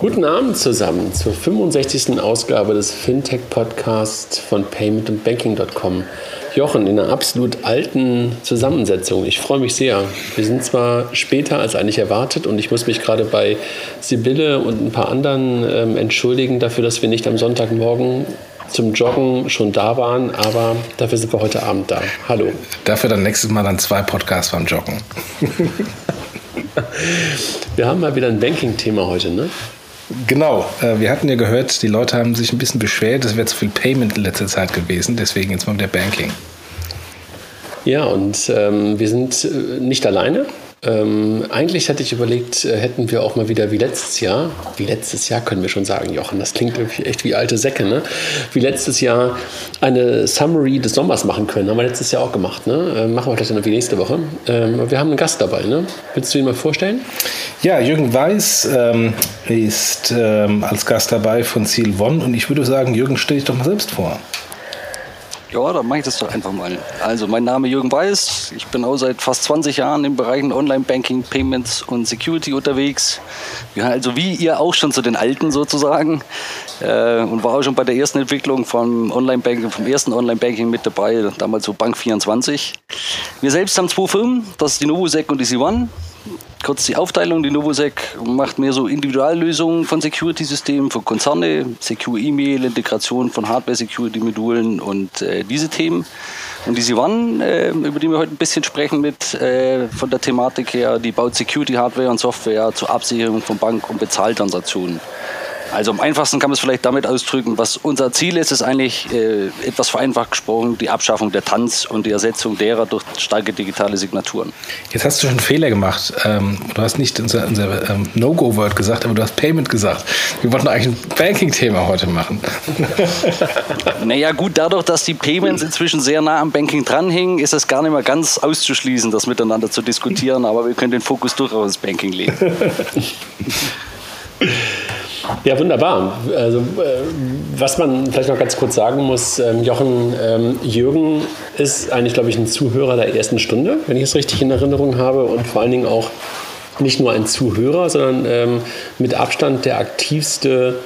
Guten Abend zusammen zur 65. Ausgabe des Fintech-Podcasts von PaymentandBanking.com. Jochen, in einer absolut alten Zusammensetzung. Ich freue mich sehr. Wir sind zwar später als eigentlich erwartet und ich muss mich gerade bei Sibylle und ein paar anderen entschuldigen dafür, dass wir nicht am Sonntagmorgen zum Joggen schon da waren, aber dafür sind wir heute Abend da. Hallo. Dafür dann nächstes Mal dann 2 Podcasts beim Joggen. Wir haben mal wieder ein Banking-Thema heute, ne? Genau, wir hatten ja gehört, die Leute haben sich ein bisschen beschwert, es wäre zu viel Payment in letzter Zeit gewesen, deswegen jetzt mal mit der Banking. Ja, und wir sind nicht alleine. Eigentlich hätte ich überlegt, hätten wir auch mal wieder wie letztes Jahr können wir schon sagen, Jochen, das klingt irgendwie echt wie alte Säcke, ne? Wie letztes Jahr eine Summary des Sommers machen können, haben wir letztes Jahr auch gemacht, ne? Machen wir vielleicht dann irgendwie nächste Woche. Wir haben einen Gast dabei, ne? Willst du ihn mal vorstellen? Ja, Jürgen Weiß ist als Gast dabei von Ziel One und ich würde sagen, Jürgen, stell dich doch mal selbst vor. Ja, dann mache ich das doch einfach mal. Also, mein Name ist Jürgen Weiß. Ich bin auch seit fast 20 Jahren in den Bereichen Online-Banking, Payments und Security unterwegs. Also wie ihr auch schon zu den Alten sozusagen. Und war auch schon bei der ersten Entwicklung vom ersten Online-Banking mit dabei, damals so Bank24. Wir selbst haben 2 Firmen, das ist die Novosec und die C1. Kurz die Aufteilung, die Novosec macht mehr so Individuallösungen von Security-Systemen für Konzerne, Secure E-Mail, Integration von Hardware-Security-Modulen und diese Themen. Und die C1, über die wir heute ein bisschen sprechen von der Thematik her, die baut Security-Hardware und Software zur Absicherung von Bank- und Bezahltransaktionen. Also am einfachsten kann man es vielleicht damit ausdrücken, was unser Ziel ist eigentlich, etwas vereinfacht gesprochen, die Abschaffung der TANs und die Ersetzung derer durch starke digitale Signaturen. Jetzt hast du schon einen Fehler gemacht. Du hast nicht unser No-Go-Word gesagt, aber du hast Payment gesagt. Wir wollten eigentlich ein Banking-Thema heute machen. Naja gut, dadurch, dass die Payments inzwischen sehr nah am Banking dranhängen, ist es gar nicht mehr ganz auszuschließen, das miteinander zu diskutieren, aber wir können den Fokus durchaus ins Banking legen. Ja, wunderbar. Also, was man vielleicht noch ganz kurz sagen muss, Jürgen ist eigentlich, glaube ich, ein Zuhörer der ersten Stunde, wenn ich es richtig in Erinnerung habe, und vor allen Dingen auch nicht nur ein Zuhörer, sondern mit Abstand der aktivste,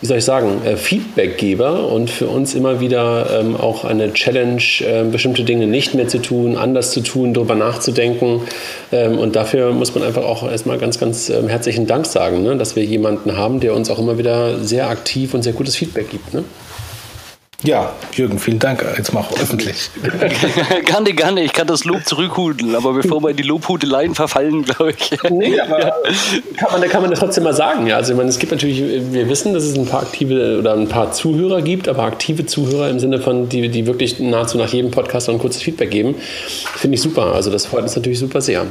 wie soll ich sagen, Feedbackgeber und für uns immer wieder auch eine Challenge, bestimmte Dinge nicht mehr zu tun, anders zu tun, darüber nachzudenken. Und dafür muss man einfach auch erstmal ganz, ganz herzlichen Dank sagen, ne? Dass wir jemanden haben, der uns auch immer wieder sehr aktiv und sehr gutes Feedback gibt. Ne? Ja, Jürgen, vielen Dank. Jetzt mach öffentlich. Gerne. Ich kann das Lob zurückhudeln, aber bevor wir in die Lobhudeleien verfallen, glaube ich. Nee, aber ja. kann man das trotzdem mal sagen. Ja, also ich meine, es gibt natürlich, wir wissen, dass es ein paar aktive oder ein paar Zuhörer gibt, aber aktive Zuhörer im Sinne von, die wirklich nahezu nach jedem Podcast noch ein kurzes Feedback geben, finde ich super. Also das freut uns natürlich super sehr,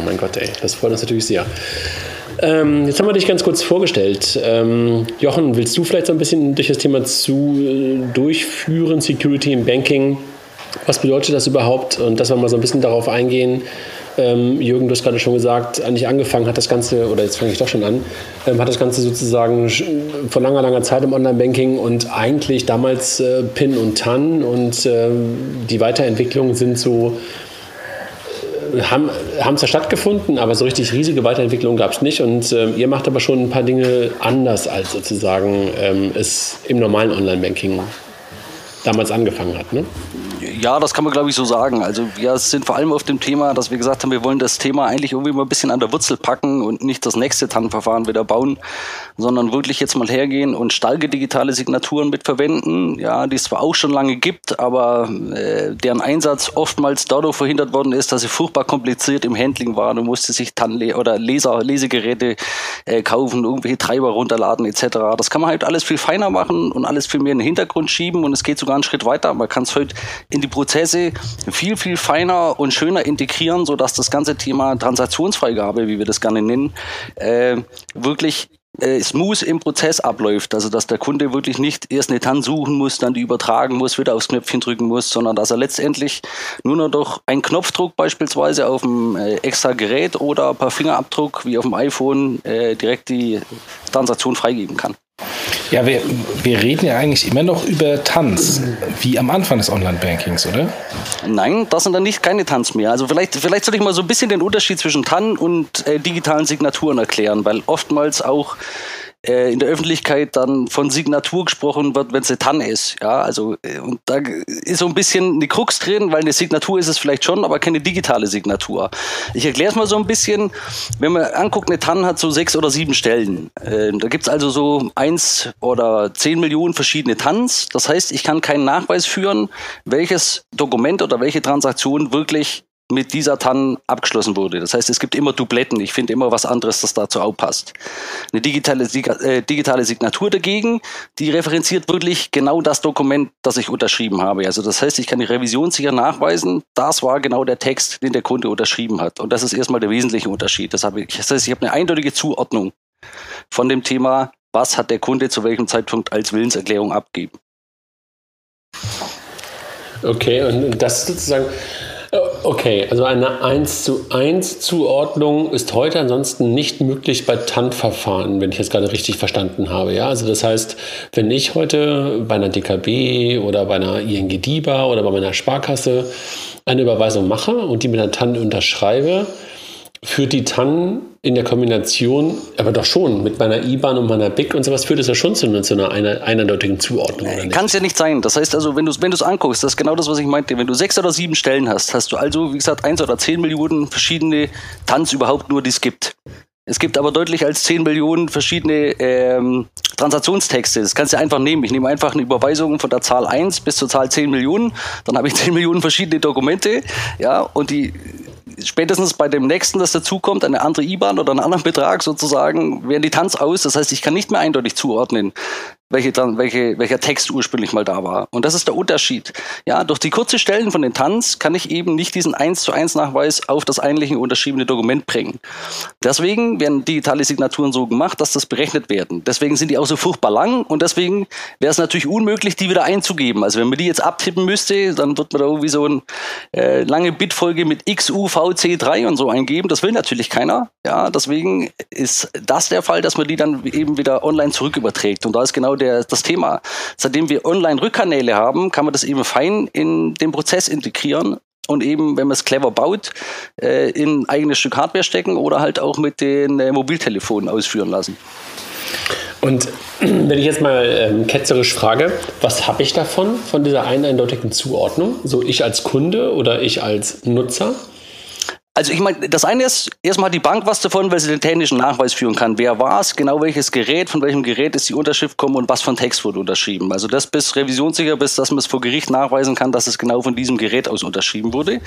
mein Gott, ey. Das freut uns natürlich sehr. Jetzt haben wir dich ganz kurz vorgestellt. Jochen, willst du vielleicht so ein bisschen durch das Thema durchführen, Security im Banking? Was bedeutet das überhaupt? Und dass wir mal so ein bisschen darauf eingehen. Jürgen, du hast gerade schon gesagt, eigentlich angefangen hat das Ganze, oder jetzt fange ich doch schon an, hat das Ganze sozusagen vor langer Zeit im Online-Banking und eigentlich damals PIN und TAN und die Weiterentwicklungen sind so... haben zwar stattgefunden, aber so richtig riesige Weiterentwicklung gab es nicht und ihr macht aber schon ein paar Dinge anders, als sozusagen es im normalen Online-Banking damals angefangen hat, ne? Ja, das kann man, glaube ich, so sagen. Also wir sind vor allem auf dem Thema, dass wir gesagt haben, wir wollen das Thema eigentlich irgendwie mal ein bisschen an der Wurzel packen und nicht das nächste TAN-Verfahren wieder bauen, sondern wirklich jetzt mal hergehen und starke digitale Signaturen mit verwenden, ja, die es zwar auch schon lange gibt, aber deren Einsatz oftmals dadurch verhindert worden ist, dass sie furchtbar kompliziert im Handling waren. Du musstest sich Lesegeräte kaufen, irgendwelche Treiber runterladen etc. Das kann man halt alles viel feiner machen und alles viel mehr in den Hintergrund schieben und es geht sogar einen Schritt weiter. Man kann es heute in die Prozesse viel, viel feiner und schöner integrieren, sodass das ganze Thema Transaktionsfreigabe, wie wir das gerne nennen, wirklich smooth im Prozess abläuft. Also dass der Kunde wirklich nicht erst eine TAN suchen muss, dann die übertragen muss, wieder aufs Knöpfchen drücken muss, sondern dass er letztendlich nur noch durch einen Knopfdruck beispielsweise auf dem extra Gerät oder per Fingerabdruck wie auf dem iPhone direkt die Transaktion freigeben kann. Ja, wir reden ja eigentlich immer noch über Tanz, wie am Anfang des Online-Bankings, oder? Nein, das sind dann keine Tanz mehr. Also vielleicht soll ich mal so ein bisschen den Unterschied zwischen TAN und digitalen Signaturen erklären, weil oftmals auch in der Öffentlichkeit dann von Signatur gesprochen wird, wenn es eine TAN ist. Ja, also, und da ist so ein bisschen eine Krux drin, weil eine Signatur ist es vielleicht schon, aber keine digitale Signatur. Ich erkläre es mal so ein bisschen. Wenn man anguckt, eine TAN hat so 6 oder 7 Stellen. Da gibt es also so 1 oder 10 Millionen verschiedene TANs. Das heißt, ich kann keinen Nachweis führen, welches Dokument oder welche Transaktion wirklich mit dieser TAN abgeschlossen wurde. Das heißt, es gibt immer Dubletten. Ich finde immer was anderes, das dazu auch passt. Eine digitale Signatur dagegen, die referenziert wirklich genau das Dokument, das ich unterschrieben habe. Also das heißt, ich kann die Revision sicher nachweisen, das war genau der Text, den der Kunde unterschrieben hat. Und das ist erstmal der wesentliche Unterschied. Das heißt, ich habe eine eindeutige Zuordnung von dem Thema, was hat der Kunde zu welchem Zeitpunkt als Willenserklärung abgegeben. Okay, und das sozusagen... Okay, also eine 1:1 Zuordnung ist heute ansonsten nicht möglich bei TAN-Verfahren, wenn ich jetzt gerade richtig verstanden habe. Ja, also das heißt, wenn ich heute bei einer DKB oder bei einer ING DiBa oder bei meiner Sparkasse eine Überweisung mache und die mit einer TAN unterschreibe, führt die TAN in der Kombination, aber doch schon mit meiner IBAN und meiner BIC und sowas, führt es ja schon zu einer eindeutigen Zuordnung. Oder nicht? Kann es ja nicht sein. Das heißt also, wenn du es anguckst, das ist genau das, was ich meinte. Wenn du 6 oder 7 Stellen hast, hast du also, wie gesagt, 1 oder 10 Millionen verschiedene TANs überhaupt nur, die es gibt. Es gibt aber deutlich als 10 Millionen verschiedene Transaktionstexte. Das kannst du einfach nehmen. Ich nehme einfach eine Überweisung von der Zahl 1 bis zur Zahl 10 Millionen. Dann habe ich 10 Millionen verschiedene Dokumente. Ja, und die spätestens bei dem nächsten, das dazukommt, eine andere IBAN oder einen anderen Betrag sozusagen, werden die Tanz aus. Das heißt, ich kann nicht mehr eindeutig zuordnen, welcher Text ursprünglich mal da war. Und das ist der Unterschied. Ja, durch die kurzen Stellen von den Tanz kann ich eben nicht diesen 1:1 Nachweis auf das eigentliche unterschriebene Dokument bringen. Deswegen werden digitale Signaturen so gemacht, dass das berechnet werden. Deswegen sind die auch so furchtbar lang und deswegen wäre es natürlich unmöglich, die wieder einzugeben. Also wenn man die jetzt abtippen müsste, dann wird man da irgendwie so eine lange Bitfolge mit XUVC3 und so eingeben. Das will natürlich keiner. Ja, deswegen ist das der Fall, dass man die dann eben wieder online zurück überträgt. Und da ist genau das Thema. Seitdem wir Online-Rückkanäle haben, kann man das eben fein in den Prozess integrieren und eben, wenn man es clever baut, in ein eigenes Stück Hardware stecken oder halt auch mit den Mobiltelefonen ausführen lassen. Und wenn ich jetzt mal ketzerisch frage, was habe ich davon, von dieser eindeutigen Zuordnung? So ich als Kunde oder ich als Nutzer? Also ich meine, das eine ist, erstmal hat die Bank was davon, weil sie den technischen Nachweis führen kann. Wer war es, genau welches Gerät, von welchem Gerät ist die Unterschrift gekommen und was von Text wurde unterschrieben. Also das bis revisionssicher, bis dass man es vor Gericht nachweisen kann, dass es genau von diesem Gerät aus unterschrieben wurde.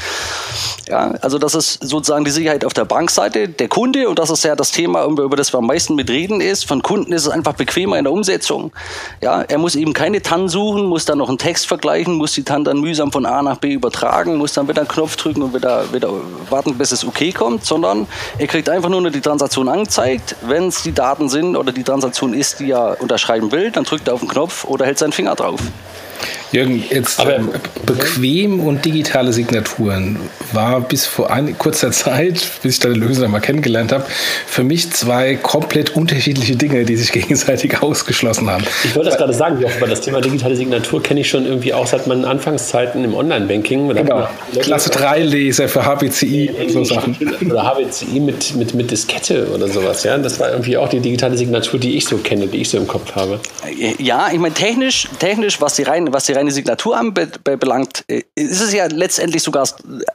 Ja, also das ist sozusagen die Sicherheit auf der Bankseite. Der Kunde, und das ist ja das Thema, über das wir am meisten mit reden ist, von Kunden ist es einfach bequemer in der Umsetzung. Ja, er muss eben keine TAN suchen, muss dann noch einen Text vergleichen, muss die TAN dann mühsam von A nach B übertragen, muss dann wieder einen Knopf drücken und wieder warten, bis es okay kommt, sondern er kriegt einfach nur die Transaktion angezeigt. Wenn es die Daten sind oder die Transaktion ist, die er unterschreiben will, dann drückt er auf den Knopf oder hält seinen Finger drauf. Jürgen, jetzt aber bequem und digitale Signaturen war bis vor kurzer Zeit, bis ich deine Lösung mal kennengelernt habe, für mich 2 komplett unterschiedliche Dinge, die sich gegenseitig ausgeschlossen haben. Ich wollte das gerade sagen, Jochen, aber das Thema digitale Signatur kenne ich schon irgendwie auch seit meinen Anfangszeiten im Online-Banking. Genau, Klasse 3-Leser für HBCI und so Sachen. Oder HBCI mit Diskette oder sowas. Ja? Das war irgendwie auch die digitale Signatur, die ich so kenne, die ich so im Kopf habe. Ja, ich meine technisch was die reine Signatur anbelangt, ist es ja letztendlich sogar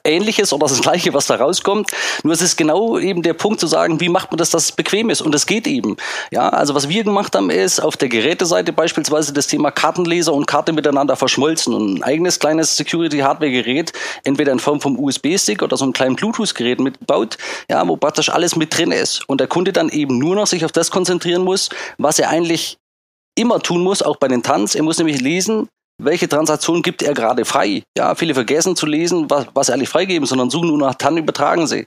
Ähnliches oder das Gleiche, was da rauskommt. Nur es ist genau eben der Punkt zu sagen, wie macht man das, dass es bequem ist? Und es geht eben. Ja, also was wir gemacht haben, ist auf der Geräteseite beispielsweise das Thema Kartenleser und Karte miteinander verschmolzen und ein eigenes kleines Security-Hardware-Gerät, entweder in Form vom USB-Stick oder so einem kleinen Bluetooth-Gerät mitgebaut, ja, wo praktisch alles mit drin ist. Und der Kunde dann eben nur noch sich auf das konzentrieren muss, was er eigentlich immer tun muss, auch bei den TANs. Er muss nämlich lesen, welche Transaktion gibt er gerade frei. Ja, viele vergessen zu lesen, was sie eigentlich freigeben, sondern suchen nur nach TAN, übertragen sie.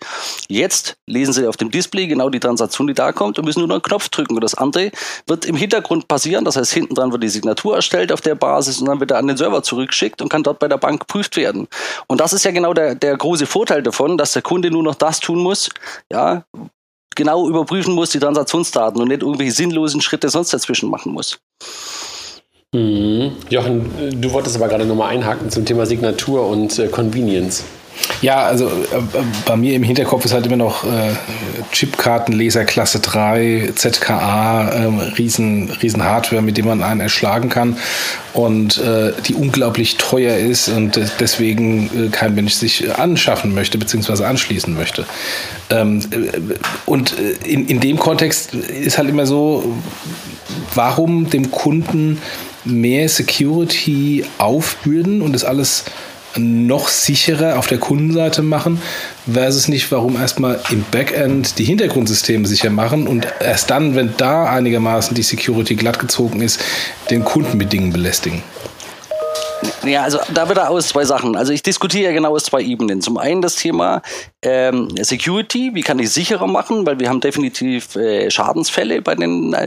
Jetzt lesen sie auf dem Display genau die Transaktion, die da kommt und müssen nur noch einen Knopf drücken. Und das andere wird im Hintergrund passieren. Das heißt, hinten dran wird die Signatur erstellt auf der Basis und dann wird er an den Server zurückgeschickt und kann dort bei der Bank geprüft werden. Und das ist ja genau der große Vorteil davon, dass der Kunde nur noch das tun muss, ja, genau überprüfen muss, die Transaktionsdaten, und nicht irgendwelche sinnlosen Schritte sonst dazwischen machen muss. Mhm. Jochen, du wolltest aber gerade nochmal einhaken zum Thema Signatur und Convenience. Ja, also bei mir im Hinterkopf ist halt immer noch Chipkartenleser Klasse 3, ZKA, riesen Hardware, mit dem man einen erschlagen kann und die unglaublich teuer ist und deswegen kein Mensch sich anschaffen möchte bzw. anschließen möchte. Und in dem Kontext ist halt immer so, warum dem Kunden mehr Security aufbürden und das alles noch sicherer auf der Kundenseite machen, versus nicht, warum erstmal im Backend die Hintergrundsysteme sicher machen und erst dann, wenn da einigermaßen die Security glattgezogen ist, den Kunden mit Dingen belästigen. Ja, also da wieder aus zwei Sachen. Also ich diskutiere ja genau aus zwei Ebenen. Zum einen das Thema Security, wie kann ich sicherer machen, weil wir haben definitiv Schadensfälle,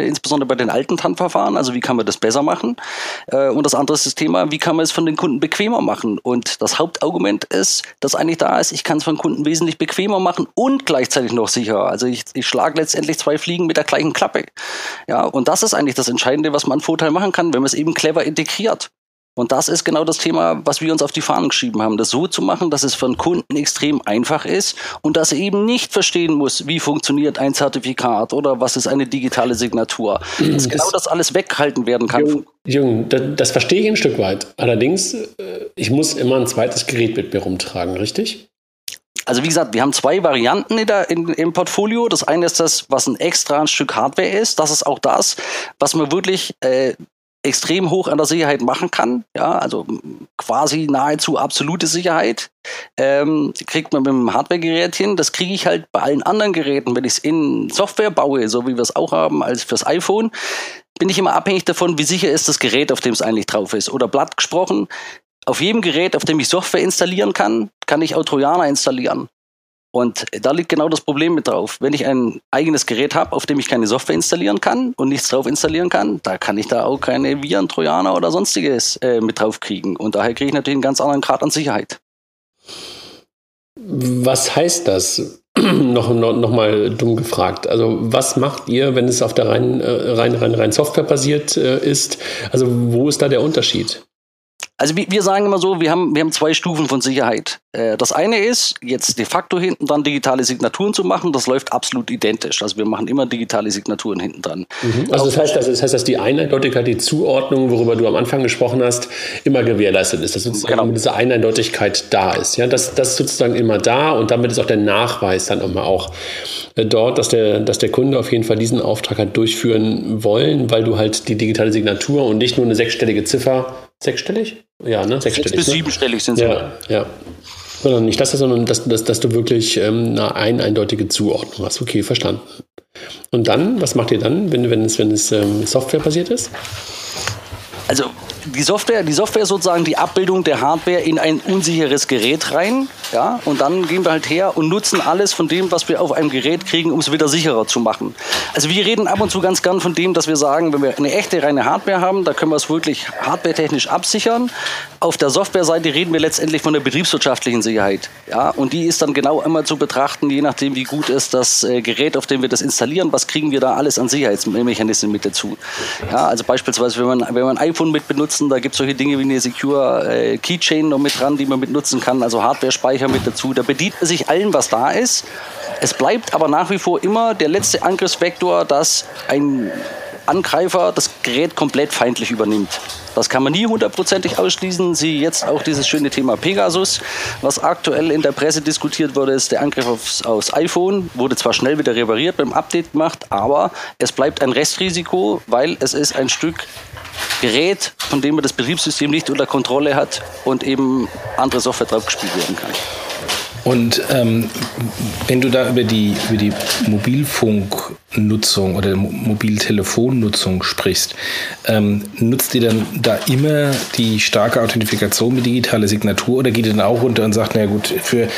insbesondere bei den alten TAN-Verfahren, also wie kann man das besser machen? Und das andere ist das Thema, wie kann man es von den Kunden bequemer machen? Und das Hauptargument ist, das eigentlich da ist, ich kann es von Kunden wesentlich bequemer machen und gleichzeitig noch sicherer. Also ich schlage letztendlich zwei Fliegen mit der gleichen Klappe. Ja, und das ist eigentlich das Entscheidende, was man an Vorteil machen kann, wenn man es eben clever integriert. Und das ist genau das Thema, was wir uns auf die Fahnen geschrieben haben, das so zu machen, dass es für den Kunden extrem einfach ist und dass er eben nicht verstehen muss, wie funktioniert ein Zertifikat oder was ist eine digitale Signatur. Dass genau das alles weggehalten werden kann. Jürgen, das verstehe ich ein Stück weit. Allerdings, ich muss immer ein zweites Gerät mit mir rumtragen, richtig? Also wie gesagt, wir haben zwei Varianten im Portfolio. Das eine ist das, was ein extra Stück Hardware ist. Das ist auch das, was man wirklich extrem hoch an der Sicherheit machen kann, ja, also quasi nahezu absolute Sicherheit, kriegt man mit dem Hardware-Gerät hin. Das kriege ich halt bei allen anderen Geräten, wenn ich es in Software baue, so wie wir es auch haben, als fürs iPhone, bin ich immer abhängig davon, wie sicher ist das Gerät, auf dem es eigentlich drauf ist. Oder platt gesprochen, auf jedem Gerät, auf dem ich Software installieren kann, kann ich auch Trojaner installieren. Und da liegt genau das Problem mit drauf. Wenn ich ein eigenes Gerät habe, auf dem ich keine Software installieren kann und nichts drauf installieren kann ich da auch keine Viren, Trojaner oder sonstiges mit drauf kriegen. Und daher kriege ich natürlich einen ganz anderen Grad an Sicherheit. Was heißt das? Noch mal dumm gefragt. Also was macht ihr, wenn es auf der rein Software basiert ist? Also wo ist da der Unterschied? Also wir sagen immer so, wir haben zwei Stufen von Sicherheit. Das eine ist, jetzt de facto hinten dran digitale Signaturen zu machen, das läuft absolut identisch. Also wir machen immer digitale Signaturen hinten dran. Mhm. Also das heißt, dass die Eindeutigkeit, die Zuordnung, worüber du am Anfang gesprochen hast, immer gewährleistet ist, dass sozusagen diese Eindeutigkeit da ist. Ja, das ist sozusagen immer da und damit ist auch der Nachweis dann immer auch dort, dass der Kunde auf jeden Fall diesen Auftrag hat durchführen wollen, weil du halt die digitale Signatur und nicht nur eine sechsstellige Ziffer. Sechsstellig? Ja, ne? Sechsstellig. 6- bis 7-stellig sind sie. Ja. Sondern nicht das, sondern dass du wirklich eine eindeutige Zuordnung hast. Okay, verstanden. Und dann, was macht ihr dann, wenn es Software-basiert ist? Also die Software ist sozusagen die Abbildung der Hardware in ein unsicheres Gerät rein. Ja, und dann gehen wir halt her und nutzen alles von dem, was wir auf einem Gerät kriegen, um es wieder sicherer zu machen. Also wir reden ab und zu ganz gern von dem, dass wir sagen, wenn wir eine echte reine Hardware haben, da können wir es wirklich hardwaretechnisch absichern. Auf der Softwareseite reden wir letztendlich von der betriebswirtschaftlichen Sicherheit. Ja, und die ist dann genau einmal zu betrachten, je nachdem, wie gut ist das Gerät, auf dem wir das installieren, was kriegen wir da alles an Sicherheitsmechanismen mit dazu. Ja, also beispielsweise, wenn man ein iPhone mit benutzt, da gibt es solche Dinge wie eine Secure Keychain noch mit dran, die man mit nutzen kann, also Hardware-Speicher mit dazu. Da bedient man sich allem, was da ist. Es bleibt aber nach wie vor immer der letzte Angriffsvektor, dass ein Angreifer das Gerät komplett feindlich übernimmt. Das kann man nie hundertprozentig ausschließen. Siehe jetzt auch dieses schöne Thema Pegasus, was aktuell in der Presse diskutiert wurde, ist der Angriff aufs iPhone. Wurde zwar schnell wieder repariert, beim Update gemacht, aber es bleibt ein Restrisiko, weil es ist ein Stück Gerät, von dem man das Betriebssystem nicht unter Kontrolle hat und eben andere Software drauf gespielt werden kann. Und wenn du da über die Mobilfunknutzung oder Mobiltelefonnutzung sprichst, nutzt ihr dann da immer die starke Authentifikation mit digitaler Signatur oder geht ihr dann auch runter und sagt, naja gut, für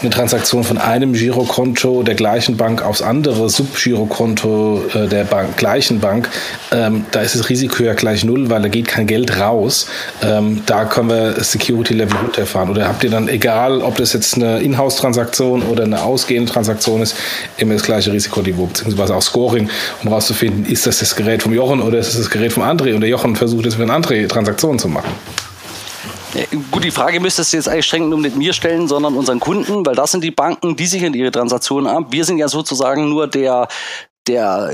eine Transaktion von einem Girokonto der gleichen Bank aufs andere Subgirokonto der gleichen Bank, da ist das Risiko ja gleich null, weil da geht kein Geld raus. Da können wir Security Level runterfahren. Oder habt ihr dann, egal ob das jetzt eine Inhouse-Transaktion oder eine ausgehende Transaktion ist, immer das gleiche Risikoniveau, beziehungsweise auch Scoring, um rauszufinden, ist das das Gerät vom Jochen oder ist das das Gerät vom André und der Jochen versucht es mit André Transaktionen zu machen. Ja, gut, die Frage müsstest du jetzt eigentlich streng nur nicht mir stellen, sondern unseren Kunden, weil das sind die Banken, die sichern ihre Transaktionen ab. Wir sind ja sozusagen nur der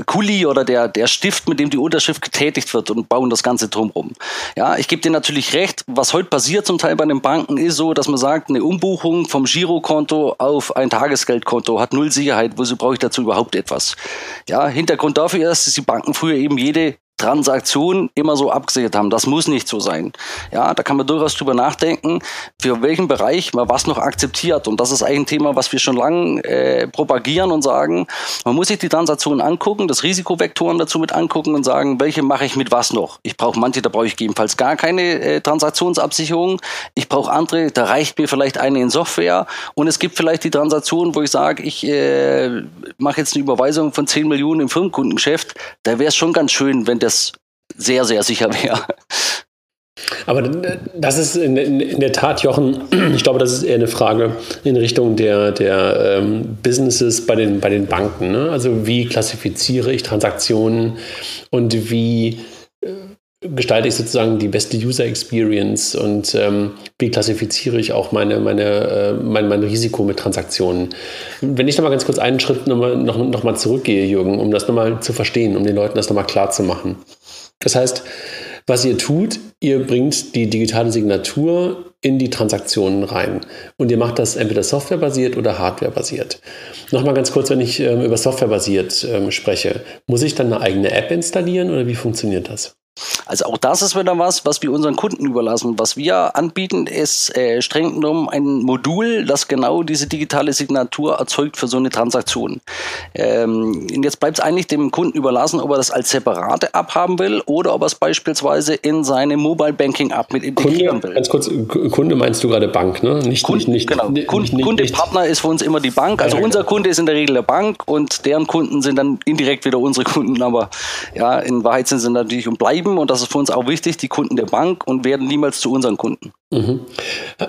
Kuli oder der Stift, mit dem die Unterschrift getätigt wird und bauen das Ganze drumherum. Ja, ich gebe dir natürlich recht, was heute passiert zum Teil bei den Banken ist so, dass man sagt, eine Umbuchung vom Girokonto auf ein Tagesgeldkonto hat null Sicherheit, wozu brauche ich dazu überhaupt etwas? Ja, Hintergrund dafür ist, dass die Banken früher eben jede Transaktionen immer so abgesichert haben. Das muss nicht so sein. Ja, da kann man durchaus drüber nachdenken, für welchen Bereich man was noch akzeptiert. Und das ist eigentlich ein Thema, was wir schon lange propagieren und sagen, man muss sich die Transaktionen angucken, das Risikovektoren dazu mit angucken und sagen, welche mache ich mit was noch? Ich brauche manche, da brauche ich gegebenenfalls gar keine Transaktionsabsicherung. Ich brauche andere, da reicht mir vielleicht eine in Software. Und es gibt vielleicht die Transaktionen, wo ich sage, ich mache jetzt eine Überweisung von 10 Millionen im Firmenkundengeschäft. Da wäre es schon ganz schön, wenn der sehr, sehr sicher wäre. Aber das ist in der Tat, Jochen, ich glaube, das ist eher eine Frage in Richtung der Businesses bei den Banken. Ne? Also wie klassifiziere ich Transaktionen und wie gestalte ich sozusagen die beste User Experience und wie klassifiziere ich auch mein Risiko mit Transaktionen. Wenn ich nochmal ganz kurz einen Schritt nochmal zurückgehe, Jürgen, um das nochmal zu verstehen, um den Leuten das nochmal klar zu machen. Das heißt, was ihr tut, ihr bringt die digitale Signatur in die Transaktionen rein und ihr macht das entweder softwarebasiert oder hardwarebasiert. Nochmal ganz kurz, wenn ich über softwarebasiert spreche, muss ich dann eine eigene App installieren oder wie funktioniert das? Also auch das ist wieder was wir unseren Kunden überlassen. Was wir anbieten, ist streng genommen ein Modul, das genau diese digitale Signatur erzeugt für so eine Transaktion. Und jetzt bleibt es eigentlich dem Kunden überlassen, ob er das als separate App haben will oder ob er es beispielsweise in seine Mobile Banking App mit integrieren will. Ganz kurz, Kunde meinst du gerade Bank, ne? Nicht, Partner ist für uns immer die Bank. Also ja, unser Kunde ist in der Regel der Bank und deren Kunden sind dann indirekt wieder unsere Kunden. Aber ja, in Wahrheit sind sie natürlich und bleiben. Und das ist für uns auch wichtig, die Kunden der Bank und werden niemals zu unseren Kunden. Mhm.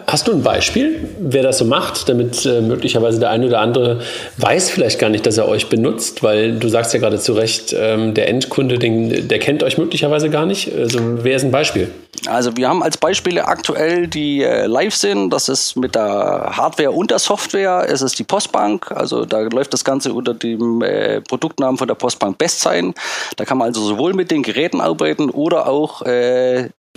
Hast du ein Beispiel, wer das so macht, damit möglicherweise der eine oder andere weiß vielleicht gar nicht, dass er euch benutzt, weil du sagst ja gerade zu Recht, der Endkunde, der kennt euch möglicherweise gar nicht. Also wer ist ein Beispiel? Also wir haben als Beispiele aktuell, die live sind, das ist mit der Hardware und der Software, es ist die Postbank, also da läuft das Ganze unter dem Produktnamen von der Postbank BestSign. Da kann man also sowohl mit den Geräten arbeiten, oder auch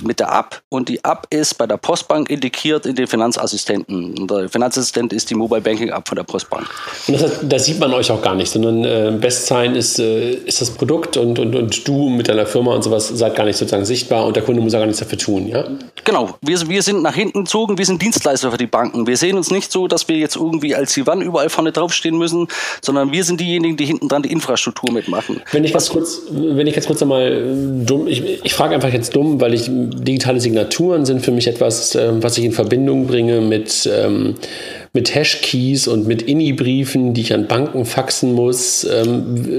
mit der App. Und die App ist bei der Postbank integriert in den Finanzassistenten. Und der Finanzassistent ist die Mobile Banking App von der Postbank. Und das sieht man euch auch gar nicht, sondern BestSign ist das Produkt und du mit deiner Firma und sowas seid gar nicht sozusagen sichtbar und der Kunde muss ja gar nichts dafür tun, ja? Genau. Wir sind nach hinten gezogen, wir sind Dienstleister für die Banken. Wir sehen uns nicht so, dass wir jetzt irgendwie als die Wand überall vorne draufstehen müssen, sondern wir sind diejenigen, die hinten dran die Infrastruktur mitmachen. Ich frage einfach jetzt dumm, weil ich digitale Signaturen sind für mich etwas, was ich in Verbindung bringe mit Hashkeys und mit INI-Briefen, die ich an Banken faxen muss.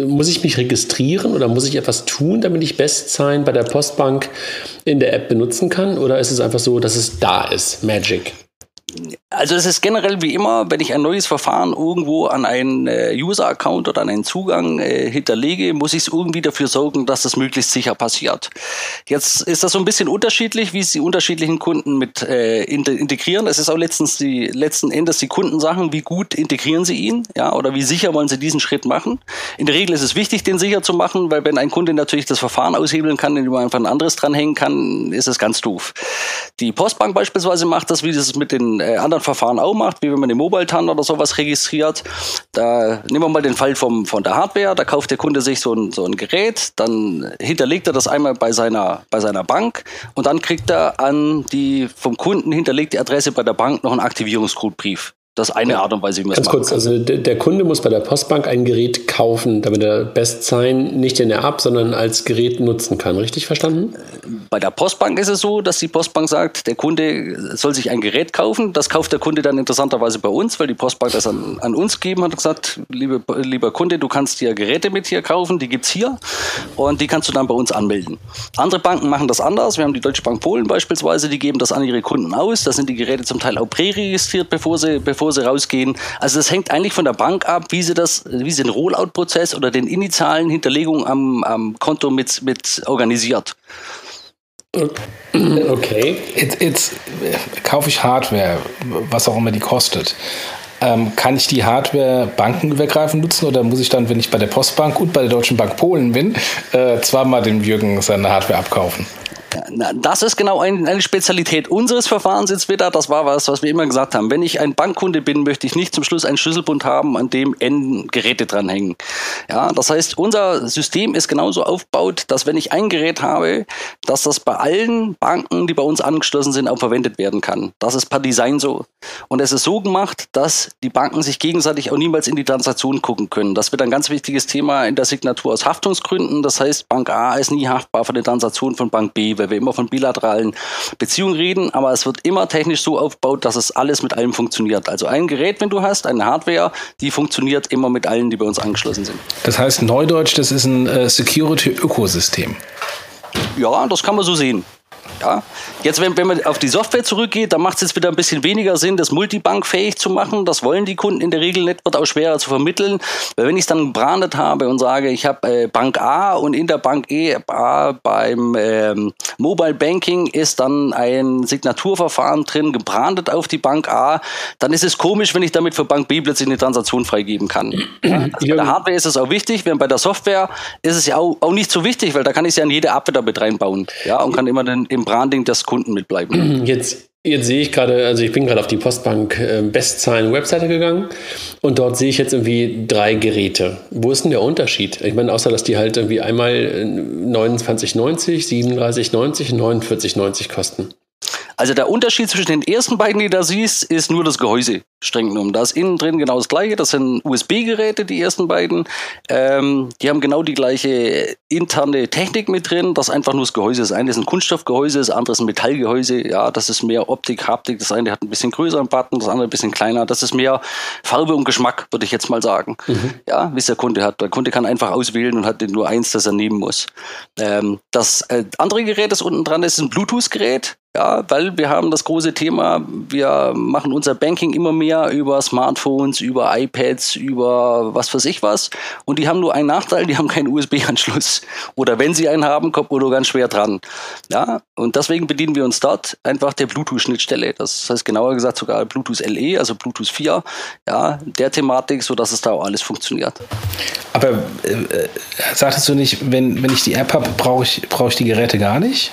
Muss ich mich registrieren oder muss ich etwas tun, damit ich BestSign bei der Postbank in der App benutzen kann? Oder ist es einfach so, dass es da ist? Magic. Also es ist generell wie immer, wenn ich ein neues Verfahren irgendwo an einen User-Account oder an einen Zugang hinterlege, muss ich es irgendwie dafür sorgen, dass das möglichst sicher passiert. Jetzt ist das so ein bisschen unterschiedlich, wie es die unterschiedlichen Kunden mit integrieren. Es ist auch letzten Endes die Kundensachen, wie gut integrieren sie ihn, ja, oder wie sicher wollen sie diesen Schritt machen. In der Regel ist es wichtig, den sicher zu machen, weil wenn ein Kunde natürlich das Verfahren aushebeln kann, indem er einfach ein anderes dranhängen kann, ist es ganz doof. Die Postbank beispielsweise macht das, wie das mit den anderen Verfahren auch macht, wie wenn man den Mobile-TAN oder sowas registriert. Da nehmen wir mal den Fall von der Hardware, da kauft der Kunde sich so ein Gerät, dann hinterlegt er das einmal bei seiner Bank und dann kriegt er an die vom Kunden hinterlegte Adresse bei der Bank noch einen Aktivierungscode-Brief. Das ist eine Art und Weise, wie man es macht. Ganz kurz, also der Kunde muss bei der Postbank ein Gerät kaufen, damit er BestSign nicht in der App, sondern als Gerät nutzen kann. Richtig verstanden? Bei der Postbank ist es so, dass die Postbank sagt, der Kunde soll sich ein Gerät kaufen. Das kauft der Kunde dann interessanterweise bei uns, weil die Postbank das an uns gegeben hat und gesagt, lieber Kunde, du kannst dir Geräte mit hier kaufen, die gibt's hier und die kannst du dann bei uns anmelden. Andere Banken machen das anders. Wir haben die Deutsche Bank Polen beispielsweise, die geben das an ihre Kunden aus. Da sind die Geräte zum Teil auch präregistriert, bevor bevor sie rausgehen. Also das hängt eigentlich von der Bank ab, wie sie den Rollout-Prozess oder den initialen Hinterlegung am Konto mit organisiert. Okay, jetzt kaufe ich Hardware, was auch immer die kostet. Kann ich die Hardware bankenübergreifend nutzen oder muss ich dann, wenn ich bei der Postbank und bei der Deutschen Bank Polen bin, zweimal dem Jürgen seine Hardware abkaufen? Das ist genau eine Spezialität unseres Verfahrens jetzt wieder. Das war was wir immer gesagt haben. Wenn ich ein Bankkunde bin, möchte ich nicht zum Schluss einen Schlüsselbund haben, an dem N Geräte dranhängen. Ja, das heißt, unser System ist genauso aufgebaut, dass wenn ich ein Gerät habe, dass das bei allen Banken, die bei uns angeschlossen sind, auch verwendet werden kann. Das ist per Design so. Und es ist so gemacht, dass die Banken sich gegenseitig auch niemals in die Transaktion gucken können. Das wird ein ganz wichtiges Thema in der Signatur aus Haftungsgründen. Das heißt, Bank A ist nie haftbar für die Transaktion von Bank B, weil wir immer von bilateralen Beziehungen reden, aber es wird immer technisch so aufgebaut, dass es alles mit allem funktioniert. Also ein Gerät, wenn du hast, eine Hardware, die funktioniert immer mit allen, die bei uns angeschlossen sind. Das heißt Neudeutsch, das ist ein Security-Ökosystem. Ja, das kann man so sehen. Ja. Jetzt, wenn man auf die Software zurückgeht, dann macht es jetzt wieder ein bisschen weniger Sinn, das multibankfähig zu machen. Das wollen die Kunden in der Regel nicht, wird auch schwerer zu vermitteln. Weil wenn ich es dann gebrandet habe und sage, ich habe Bank A und in der Bank E beim Mobile Banking ist dann ein Signaturverfahren drin, gebrandet auf die Bank A, dann ist es komisch, wenn ich damit für Bank B plötzlich eine Transaktion freigeben kann. Ja, also bei der Hardware ist es auch wichtig, während bei der Software ist es ja auch nicht so wichtig, weil da kann ich es ja in jede Abwehr damit reinbauen, ja, und kann immer dann im Branding des Kunden mitbleiben. Jetzt sehe ich gerade, also ich bin gerade auf die Postbank BestSign Webseite gegangen und dort sehe ich jetzt irgendwie 3 Geräte. Wo ist denn der Unterschied? Ich meine, außer dass die halt irgendwie einmal 29,90, 37,90 und 49,90 kosten. Also der Unterschied zwischen den ersten beiden, die du da siehst, ist nur das Gehäuse, streng genommen. Da ist innen drin genau das Gleiche. Das sind USB-Geräte, die ersten beiden. Die haben genau die gleiche interne Technik mit drin. Das ist einfach nur das Gehäuse. Das eine ist ein Kunststoffgehäuse, das andere ist ein Metallgehäuse. Ja, das ist mehr Optik, Haptik. Das eine hat ein bisschen größeren Button, das andere ein bisschen kleiner. Das ist mehr Farbe und Geschmack, würde ich jetzt mal sagen. Mhm. Ja, wie es der Kunde hat. Der Kunde kann einfach auswählen und hat nur eins, das er nehmen muss. Das andere Gerät, das unten dran ist, ist ein Bluetooth-Gerät. Ja, weil wir haben das große Thema, wir machen unser Banking immer mehr über Smartphones, über iPads, über was weiß ich was. Und die haben nur einen Nachteil, die haben keinen USB-Anschluss. Oder wenn sie einen haben, kommt man nur ganz schwer dran. Ja, und deswegen bedienen wir uns dort einfach der Bluetooth-Schnittstelle. Das heißt genauer gesagt sogar Bluetooth LE, also Bluetooth 4, ja, der Thematik, sodass es da auch alles funktioniert. Aber sagtest du nicht, wenn ich die App habe, brauche ich die Geräte gar nicht?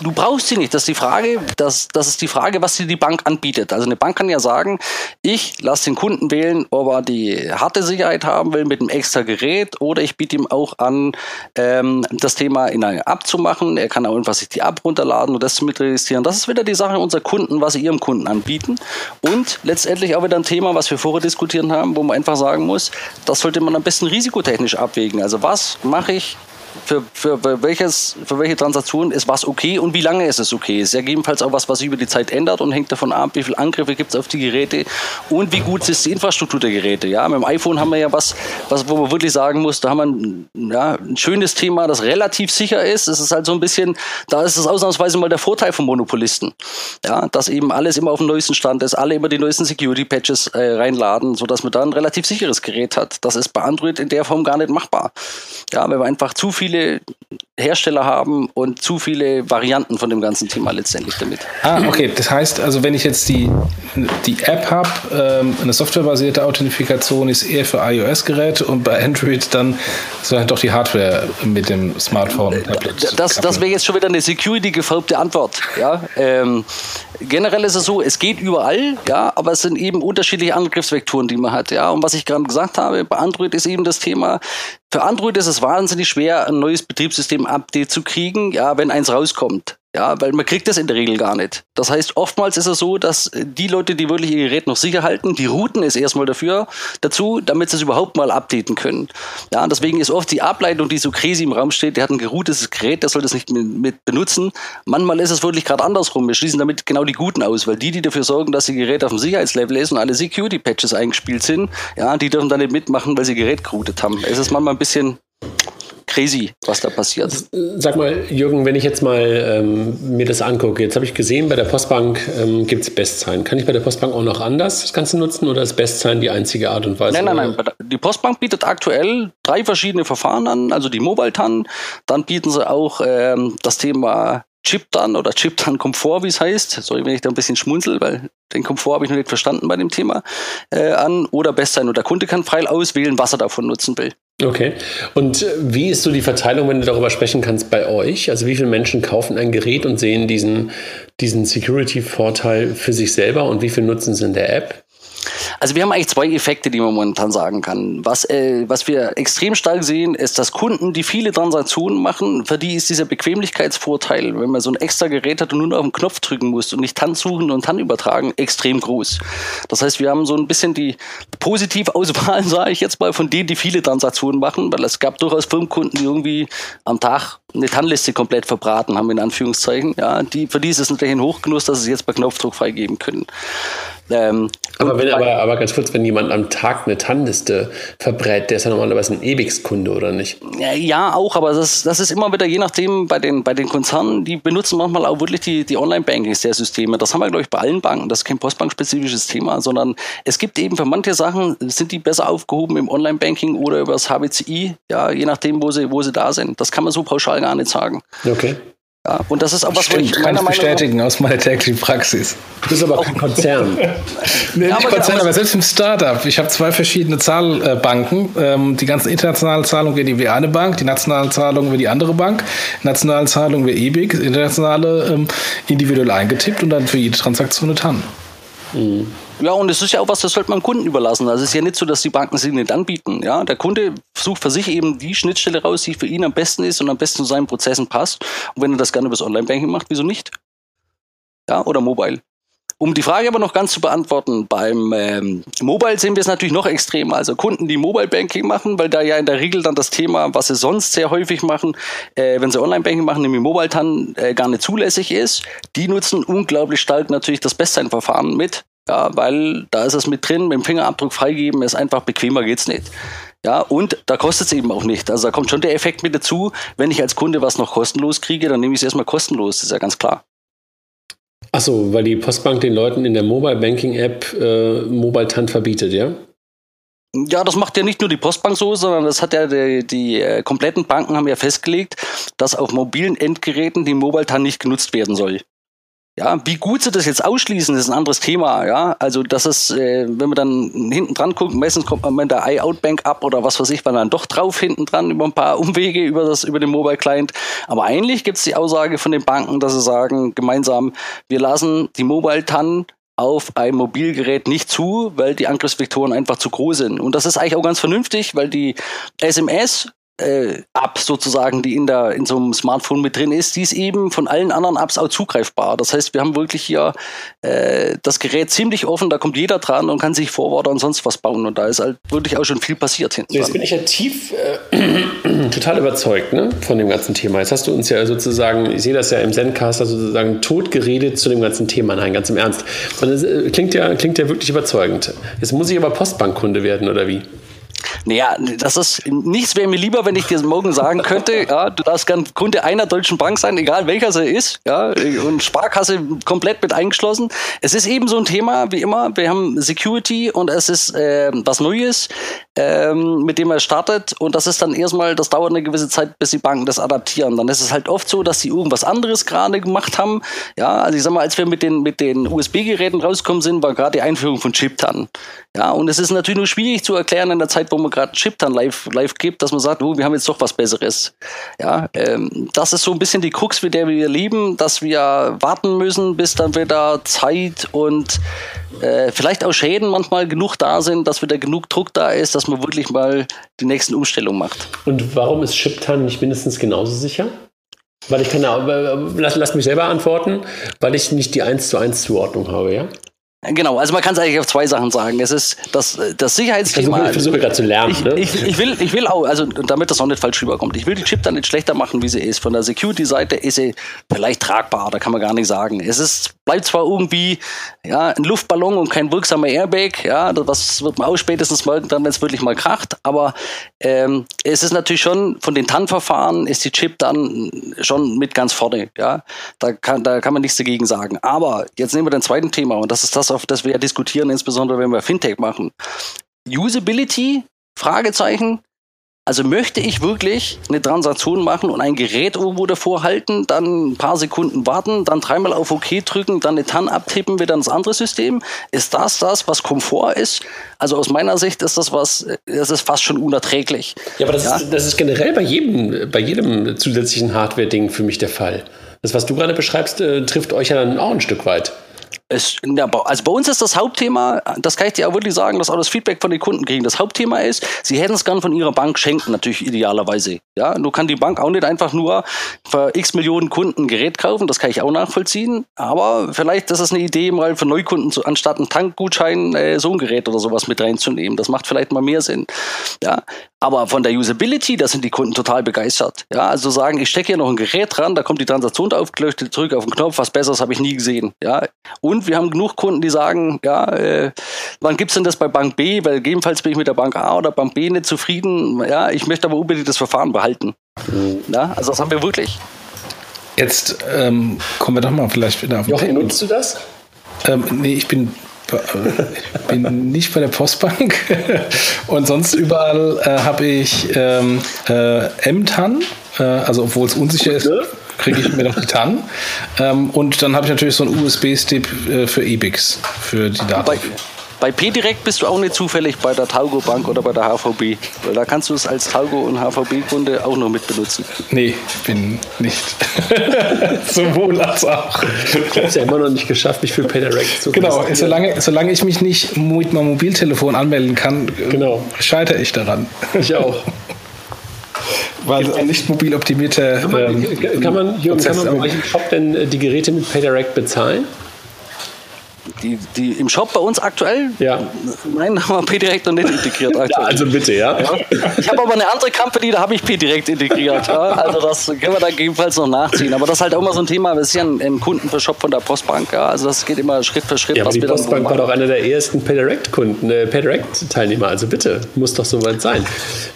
Du brauchst sie nicht. Das ist die Frage, das ist die Frage, was dir die Bank anbietet. Also eine Bank kann ja sagen, ich lasse den Kunden wählen, ob er die harte Sicherheit haben will mit einem extra Gerät oder ich biete ihm auch an, das Thema in eine App zu machen. Er kann auch einfach sich die App runterladen und das mit registrieren. Das ist wieder die Sache unserer Kunden, was sie ihrem Kunden anbieten. Und letztendlich auch wieder ein Thema, was wir vorher diskutiert haben, wo man einfach sagen muss, das sollte man am besten risikotechnisch abwägen. Also was mache ich? Für welche Transaktion ist was okay und wie lange ist es okay? Es ist ja gegebenenfalls auch was sich über die Zeit ändert und hängt davon ab, wie viele Angriffe gibt es auf die Geräte und wie gut ist die Infrastruktur der Geräte. Ja, mit dem iPhone haben wir ja wo man wirklich sagen muss, da haben wir ein schönes Thema, das relativ sicher ist. Es ist halt so ein bisschen, da ist es ausnahmsweise mal der Vorteil von Monopolisten, ja, dass eben alles immer auf dem neuesten Stand ist, alle immer die neuesten Security-Patches reinladen, sodass man da ein relativ sicheres Gerät hat. Das ist bei Android in der Form gar nicht machbar. Ja, weil wir einfach zu viele Hersteller haben und zu viele Varianten von dem ganzen Thema letztendlich damit. Ah, okay. Das heißt, also wenn ich jetzt die App habe, eine softwarebasierte Authentifikation ist eher für iOS-Geräte und bei Android dann soll halt doch die Hardware mit dem Smartphone und Tablet. Das wäre jetzt schon wieder eine security-gefärbte Antwort. Ja? Generell ist es so, es geht überall, ja, aber es sind eben unterschiedliche Angriffsvektoren, die man hat. Ja? Und was ich gerade gesagt habe, bei Android ist eben das Thema, für Android ist es wahnsinnig schwer, ein neues Betriebssystem-Update zu kriegen, ja, wenn eins rauskommt. Ja, weil man kriegt das in der Regel gar nicht. Das heißt, oftmals ist es so, dass die Leute, die wirklich ihr Gerät noch sicher halten, die routen es erstmal dazu, damit sie es überhaupt mal updaten können. Ja, deswegen ist oft die Ableitung, die so crazy im Raum steht, der hat ein geroutetes Gerät, der soll das nicht mit benutzen. Manchmal ist es wirklich gerade andersrum. Wir schließen damit genau die Guten aus, weil die dafür sorgen, dass ihr Gerät auf dem Sicherheitslevel ist und alle Security-Patches eingespielt sind, ja, die dürfen dann nicht mitmachen, weil sie Gerät geroutet haben. Es ist manchmal ein bisschen crazy, was da passiert. Sag mal, Jürgen, wenn ich jetzt mal mir das angucke, jetzt habe ich gesehen, bei der Postbank gibt es BestSign. Kann ich bei der Postbank auch noch anders das Ganze nutzen oder ist BestSign die einzige Art und Weise? Nein. Die Postbank bietet aktuell 3 verschiedene Verfahren an, also die Mobile-TAN, dann bieten sie auch das Thema Chip-TAN oder Chip-TAN-Komfort, wie es heißt. Sorry, wenn ich da ein bisschen schmunzel, weil den Komfort habe ich noch nicht verstanden bei dem Thema an. Oder BestSign und der Kunde kann frei auswählen, was er davon nutzen will. Okay. Und wie ist so die Verteilung, wenn du darüber sprechen kannst, bei euch? Also wie viele Menschen kaufen ein Gerät und sehen diesen Security-Vorteil für sich selber und wie viel nutzen sie in der App? Also wir haben eigentlich 2 Effekte, die man momentan sagen kann. Was wir extrem stark sehen, ist, dass Kunden, die viele Transaktionen machen, für die ist dieser Bequemlichkeitsvorteil, wenn man so ein extra Gerät hat und nur noch auf den Knopf drücken muss und nicht TAN suchen und TAN übertragen, extrem groß. Das heißt, wir haben so ein bisschen die Positivauswahl, sage ich jetzt mal, von denen, die viele Transaktionen machen, weil es gab durchaus Firmenkunden, die irgendwie am Tag eine TAN-Liste komplett verbraten haben, in Anführungszeichen. Ja, für die ist es natürlich ein Hochgenuss, dass sie es jetzt bei Knopfdruck freigeben können. Aber ganz kurz, wenn jemand am Tag eine TAN-Liste verbrät, der ist ja normalerweise ein EBIX-Kunde, oder nicht? Ja, auch, aber das ist immer wieder, je nachdem, bei den Konzernen, die benutzen manchmal auch wirklich die Online-Bankings der Systeme. Das haben wir, glaube ich, bei allen Banken. Das ist kein postbankspezifisches Thema, sondern es gibt eben für manche Sachen, sind die besser aufgehoben im Online-Banking oder über das HBCI, ja, je nachdem, wo sie da sind. Das kann man so pauschal gar nicht sagen. Okay. Ja, und das ist auch was, was ich meiner Meinung bestätigen aus meiner täglichen Praxis. Du bist aber auch ein Konzern. Nee, ja, nicht Konzern, aber selbst im Startup. Ich habe 2 verschiedene Zahlbanken. Die ganzen internationalen Zahlungen gehen über die eine Bank, die nationalen Zahlungen über die andere Bank, nationale Zahlungen über EBIX, internationale individuell eingetippt und dann für jede Transaktion eine TAN. Mhm. Ja, und es ist ja auch was, das sollte man dem Kunden überlassen. Also es ist ja nicht so, dass die Banken sie nicht anbieten. Ja, der Kunde sucht für sich eben die Schnittstelle raus, die für ihn am besten ist und am besten zu seinen Prozessen passt. Und wenn er das gerne über das Online-Banking macht, wieso nicht? Ja, oder Mobile. Um die Frage aber noch ganz zu beantworten, beim Mobile sehen wir es natürlich noch extremer. Also Kunden, die Mobile-Banking machen, weil da ja in der Regel dann das Thema, was sie sonst sehr häufig machen, wenn sie Online-Banking machen, nämlich Mobile-TAN gar nicht zulässig ist, die nutzen unglaublich stark natürlich das BestSign-Verfahren mit. Ja, weil da ist es mit drin, mit dem Fingerabdruck freigeben, ist einfach bequemer, geht's nicht. Ja, und da kostet es eben auch nicht. Also da kommt schon der Effekt mit dazu, wenn ich als Kunde was noch kostenlos kriege, dann nehme ich es erstmal kostenlos, das ist ja ganz klar. Achso, weil die Postbank den Leuten in der Mobile Banking App Mobile-TAN verbietet, ja? Ja, das macht ja nicht nur die Postbank so, sondern das hat ja die kompletten Banken haben ja festgelegt, dass auf mobilen Endgeräten die Mobile-TAN nicht genutzt werden soll. Ja, wie gut sie das jetzt ausschließen, ist ein anderes Thema, ja. Also, das ist, wenn wir dann hinten dran gucken, meistens kommt man mit der iOutBank ab oder was weiß ich, man dann doch drauf hinten dran über ein paar Umwege über den Mobile Client. Aber eigentlich gibt es die Aussage von den Banken, dass sie sagen, gemeinsam, wir lassen die Mobile-TAN auf einem Mobilgerät nicht zu, weil die Angriffsvektoren einfach zu groß sind. Und das ist eigentlich auch ganz vernünftig, weil die SMS App sozusagen, die in so einem Smartphone mit drin ist, die ist eben von allen anderen Apps auch zugreifbar. Das heißt, wir haben wirklich hier das Gerät ziemlich offen, da kommt jeder dran und kann sich Forwarder und sonst was bauen und da ist halt wirklich auch schon viel passiert hinten. Jetzt bin ich ja total überzeugt, ne, von dem ganzen Thema. Jetzt hast du uns ja sozusagen, ich sehe das ja im Zencaster sozusagen tot geredet zu dem ganzen Thema. Nein, ganz im Ernst. Das klingt ja wirklich überzeugend. Jetzt muss ich aber Postbankkunde werden, oder wie? Naja, das ist, nichts wäre mir lieber, wenn ich dir morgen sagen könnte, ja, du darfst gern Kunde einer deutschen Bank sein, egal welcher sie ist, ja, und Sparkasse komplett mit eingeschlossen. Es ist eben so ein Thema, wie immer, wir haben Security und es ist was Neues, mit dem er startet und das ist dann erstmal, das dauert eine gewisse Zeit, bis die Banken das adaptieren. Dann ist es halt oft so, dass sie irgendwas anderes gerade gemacht haben, ja, also ich sag mal, als wir mit den USB-Geräten rausgekommen sind, war gerade die Einführung von Chip-TAN. Ja, und es ist natürlich nur schwierig zu erklären in der Zeit, wo man gerade Chip-TAN live gibt, dass man sagt, oh, wir haben jetzt doch was Besseres. Ja, das ist so ein bisschen die Krux, mit der wir leben, dass wir warten müssen, bis dann wieder Zeit und vielleicht auch Schäden manchmal genug da sind, dass wieder genug Druck da ist, dass man wirklich mal die nächsten Umstellungen macht. Und warum ist Chip-TAN nicht mindestens genauso sicher? Weil ich kann, lass mich selber antworten, weil ich nicht die 1:1 Zuordnung habe, ja? Genau, also man kann es eigentlich auf zwei Sachen sagen. Es ist das Sicherheitsthema. Ich versuche gerade zu lernen. Ich will auch, also damit das auch nicht falsch rüberkommt, ich will die Chip dann nicht schlechter machen, wie sie ist. Von der Security-Seite ist sie vielleicht tragbar, da kann man gar nicht sagen. Bleibt zwar irgendwie ein Luftballon und kein wirksamer Airbag, das wird man auch spätestens merken, dann, wenn es wirklich mal kracht, aber es ist natürlich schon, von den TAN-Verfahren ist die Chip dann schon mit ganz vorne. Ja? Da kann man nichts dagegen sagen. Aber jetzt nehmen wir den zweiten Thema und das ist das, auf das wir ja diskutieren, insbesondere wenn wir Fintech machen. Usability? Fragezeichen. Also möchte ich wirklich eine Transaktion machen und ein Gerät irgendwo davor halten, dann ein paar Sekunden warten, dann dreimal auf OK drücken, dann eine TAN abtippen, wieder ins andere System? Ist das, was Komfort ist? Also aus meiner Sicht ist das ist fast schon unerträglich. Ja, aber das ist generell bei jedem zusätzlichen Hardware-Ding für mich der Fall. Das, was du gerade beschreibst, trifft euch ja dann auch ein Stück weit. Also bei uns ist das Hauptthema, das kann ich dir auch wirklich sagen, dass auch das Feedback von den Kunden kriegen. Das Hauptthema ist, sie hätten es gern von ihrer Bank schenken, natürlich idealerweise. Ja, nur kann die Bank auch nicht einfach nur für x Millionen Kunden ein Gerät kaufen, das kann ich auch nachvollziehen. Aber vielleicht ist es eine Idee, mal für Neukunden anstatt einen Tankgutschein so ein Gerät oder sowas mit reinzunehmen. Das macht vielleicht mal mehr Sinn. Ja, aber von der Usability, da sind die Kunden total begeistert. Ja, also sagen, ich stecke hier noch ein Gerät dran, da kommt die Transaktion drauf, drücke auf den Knopf, was Besseres habe ich nie gesehen. Ja, und wir haben genug Kunden, die sagen, wann gibt's denn das bei Bank B? Weil gegebenenfalls bin ich mit der Bank A oder Bank B nicht zufrieden. Ja, ich möchte aber unbedingt das Verfahren behalten. Ja, also das haben wir wirklich. Jetzt kommen wir doch mal vielleicht wieder auf den Jochen, nutzt du das? Nee, ich bin nicht bei der Postbank. Und sonst überall habe ich M-TAN. Also obwohl es unsicher ist, kriege ich mir noch die TAN. Und dann habe ich natürlich so einen USB-Stick für E-Bix, für die Daten. Bei Paydirekt bist du auch nicht zufällig bei der Taugo Bank oder bei der HVB. Weil da kannst du es als Taugo- und HVB-Kunde auch noch mit benutzen. Nee, bin nicht. Sowohl als auch. Ich habe es ja immer noch nicht geschafft, mich für Paydirekt zu konzentrieren. Genau, solange ich mich nicht mit meinem Mobiltelefon anmelden kann, scheitere ich daran. Ich auch. Weil nicht mobil optimierte. Kann man bei euch im Shop denn die Geräte mit Paydirekt bezahlen? Die im Shop bei uns aktuell? Ja. Nein, haben wir Paydirekt noch nicht integriert. Aktuell. Ja, also bitte, ja. Ich habe aber eine andere Company, da habe ich Paydirekt integriert. Ja. Also das können wir dann gegebenenfalls noch nachziehen. Aber das ist halt auch immer so ein Thema. Das ist ja ein Kunden für Shop von der Postbank. Ja. Also das geht immer Schritt für Schritt. Ja, was die Postbank war doch einer der ersten Paydirekt-Kunden, Paydirekt-Teilnehmer. Also bitte, muss doch soweit sein.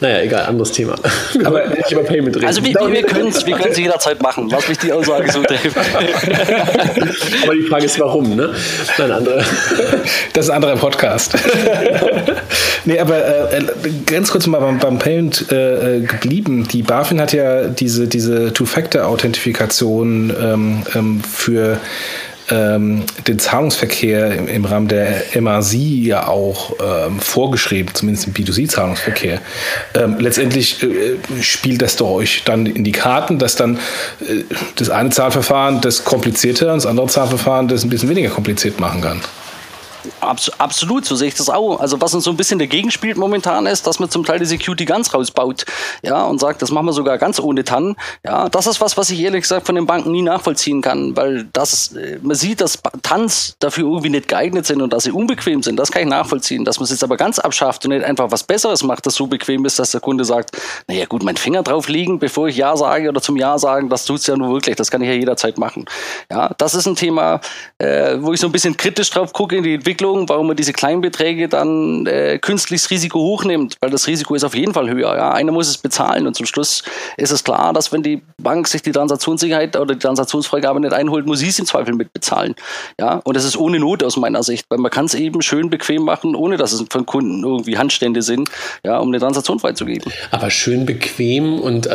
Naja, egal, anderes Thema. Aber nicht über Payment reden. Also wir können es jederzeit machen. Was mich die Aussage so trifft. Aber die Frage ist, warum, ne? Das ist ein anderer Podcast. Nee, aber ganz kurz mal beim Payment geblieben. Die BaFin hat ja diese Two-Factor-Authentifikation für den Zahlungsverkehr im Rahmen der MRC ja auch vorgeschrieben, zumindest im B2C-Zahlungsverkehr. Letztendlich spielt das doch euch dann in die Karten, dass dann das eine Zahlverfahren das komplizierter und das andere Zahlverfahren das ein bisschen weniger kompliziert machen kann. Absolut, so sehe ich das auch. Also was uns so ein bisschen dagegen spielt momentan ist, dass man zum Teil die Security ganz rausbaut, ja, und sagt, das machen wir sogar ganz ohne TAN. Ja, das ist was ich ehrlich gesagt von den Banken nie nachvollziehen kann, weil man sieht, dass TANs dafür irgendwie nicht geeignet sind und dass sie unbequem sind. Das kann ich nachvollziehen. Dass man es jetzt aber ganz abschafft und nicht einfach was Besseres macht, das so bequem ist, dass der Kunde sagt, naja gut, meinen Finger drauf legen, bevor ich Ja sage oder zum Ja sagen, das tut's ja nur wirklich, das kann ich ja jederzeit machen. Ja, das ist ein Thema, wo ich so ein bisschen kritisch drauf gucke in die Entwicklung, warum man diese kleinen Beträge dann künstlich das Risiko hochnimmt, weil das Risiko ist auf jeden Fall höher. Ja? Einer muss es bezahlen und zum Schluss ist es klar, dass wenn die Bank sich die Transaktionssicherheit oder die Transaktionsfreigabe nicht einholt, muss sie es im Zweifel mitbezahlen. Ja? Und das ist ohne Not aus meiner Sicht, weil man kann es eben schön bequem machen, ohne dass es von Kunden irgendwie Handstände sind, ja, um eine Transaktion freizugeben. Aber schön bequem und ich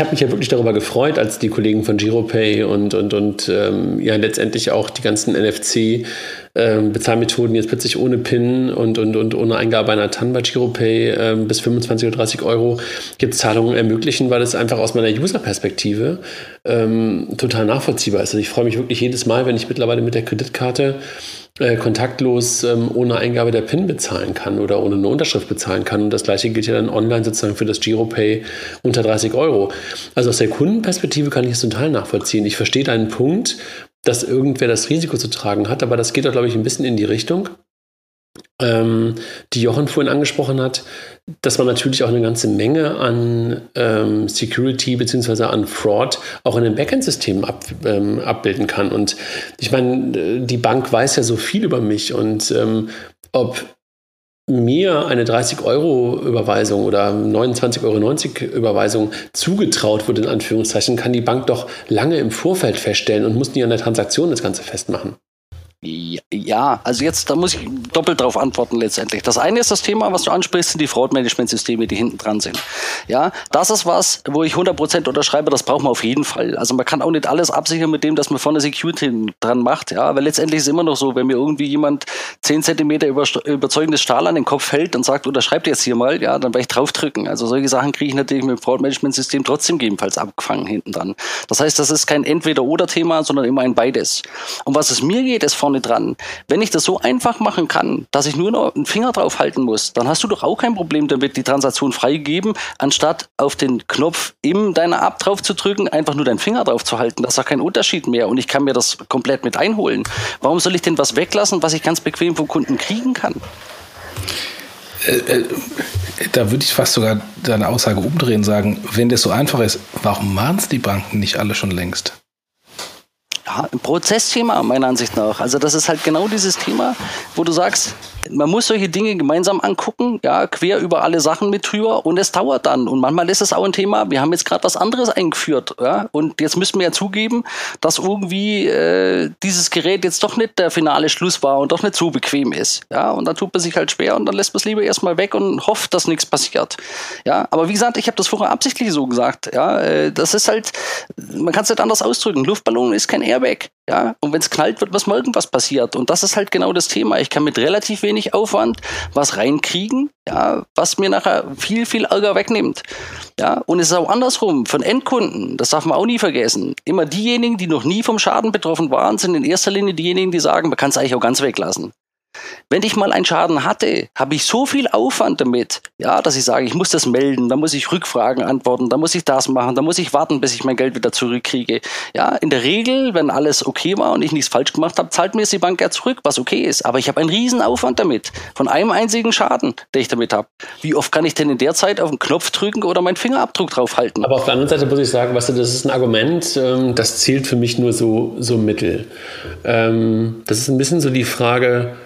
habe mich ja wirklich darüber gefreut, als die Kollegen von Giropay und letztendlich auch die ganzen NFC-Bezahlmethoden jetzt plötzlich ohne PIN und ohne Eingabe einer TAN bei Giropay bis 25 oder 30 Euro gibt's Zahlungen ermöglichen, weil das einfach aus meiner User-Perspektive total nachvollziehbar ist. Also ich freue mich wirklich jedes Mal, wenn ich mittlerweile mit der Kreditkarte kontaktlos ohne Eingabe der PIN bezahlen kann oder ohne eine Unterschrift bezahlen kann. Und das Gleiche gilt ja dann online sozusagen für das Giropay unter 30 Euro. Also aus der Kundenperspektive kann ich es total nachvollziehen. Ich verstehe deinen Punkt, dass irgendwer das Risiko zu tragen hat, aber das geht doch, glaube ich, ein bisschen in die Richtung, die Jochen vorhin angesprochen hat, dass man natürlich auch eine ganze Menge an Security bzw. an Fraud auch in den Backend-Systemen abbilden kann. Und ich meine, die Bank weiß ja so viel über mich und ob mir eine 30-Euro-Überweisung oder 29,90 € Überweisung zugetraut wird, in Anführungszeichen, kann die Bank doch lange im Vorfeld feststellen und muss nie an der Transaktion das Ganze festmachen. Ja, also jetzt, da muss ich doppelt drauf antworten letztendlich. Das eine ist das Thema, was du ansprichst, sind die Fraud-Management-Systeme, die hinten dran sind. Ja, das ist was, wo ich 100% unterschreibe, das braucht man auf jeden Fall. Also man kann auch nicht alles absichern mit dem, dass man vorne Security dran macht, ja, weil letztendlich ist es immer noch so, wenn mir irgendwie jemand 10 Zentimeter überzeugendes Stahl an den Kopf hält und sagt, unterschreibt jetzt hier mal, ja, dann werde ich draufdrücken. Also solche Sachen kriege ich natürlich mit dem Fraud-Management-System trotzdem gegebenenfalls abgefangen hinten dran. Das heißt, das ist kein Entweder-Oder-Thema, sondern immer ein Beides. Und was es mir geht, ist vorne dran. Wenn ich das so einfach machen kann, dass ich nur noch einen Finger drauf halten muss, dann hast du doch auch kein Problem damit, die Transaktion freigegeben, anstatt auf den Knopf in deiner App drauf zu drücken, einfach nur deinen Finger drauf zu halten. Das ist doch kein Unterschied mehr und ich kann mir das komplett mit einholen. Warum soll ich denn was weglassen, was ich ganz bequem vom Kunden kriegen kann? Da würde ich fast sogar deine Aussage umdrehen, sagen, wenn das so einfach ist, warum machen es die Banken nicht alle schon längst? Ja, ein Prozessthema meiner Ansicht nach. Also das ist halt genau dieses Thema, wo du sagst, man muss solche Dinge gemeinsam angucken, ja, quer über alle Sachen mit drüber und es dauert dann. Und manchmal ist es auch ein Thema, wir haben jetzt gerade was anderes eingeführt, ja, und jetzt müssen wir ja zugeben, dass irgendwie dieses Gerät jetzt doch nicht der finale Schluss war und doch nicht so bequem ist. Ja, und dann tut man sich halt schwer und dann lässt man es lieber erstmal weg und hofft, dass nichts passiert. Ja, aber wie gesagt, ich habe das vorher absichtlich so gesagt. Ja, das ist halt, man kann es nicht anders ausdrücken. Luftballon ist kein Airbag. Ja, und wenn es knallt, wird was mal irgendwas passiert. Und das ist halt genau das Thema. Ich kann mit relativ wenig Aufwand was reinkriegen, ja, was mir nachher viel, viel Ärger wegnimmt. Ja, und es ist auch andersrum. Von Endkunden, das darf man auch nie vergessen. Immer diejenigen, die noch nie vom Schaden betroffen waren, sind in erster Linie diejenigen, die sagen, man kann es eigentlich auch ganz weglassen. Wenn ich mal einen Schaden hatte, habe ich so viel Aufwand damit, ja, dass ich sage, ich muss das melden, dann muss ich Rückfragen antworten, dann muss ich das machen, dann muss ich warten, bis ich mein Geld wieder zurückkriege. Ja, in der Regel, wenn alles okay war und ich nichts falsch gemacht habe, zahlt mir es die Bank ja zurück, was okay ist. Aber ich habe einen riesen Aufwand damit, von einem einzigen Schaden, den ich damit habe. Wie oft kann ich denn in der Zeit auf den Knopf drücken oder meinen Fingerabdruck drauf halten? Aber auf der anderen Seite muss ich sagen, weißt du, das ist ein Argument, das zählt für mich nur so mittel. Das ist ein bisschen so die Frage,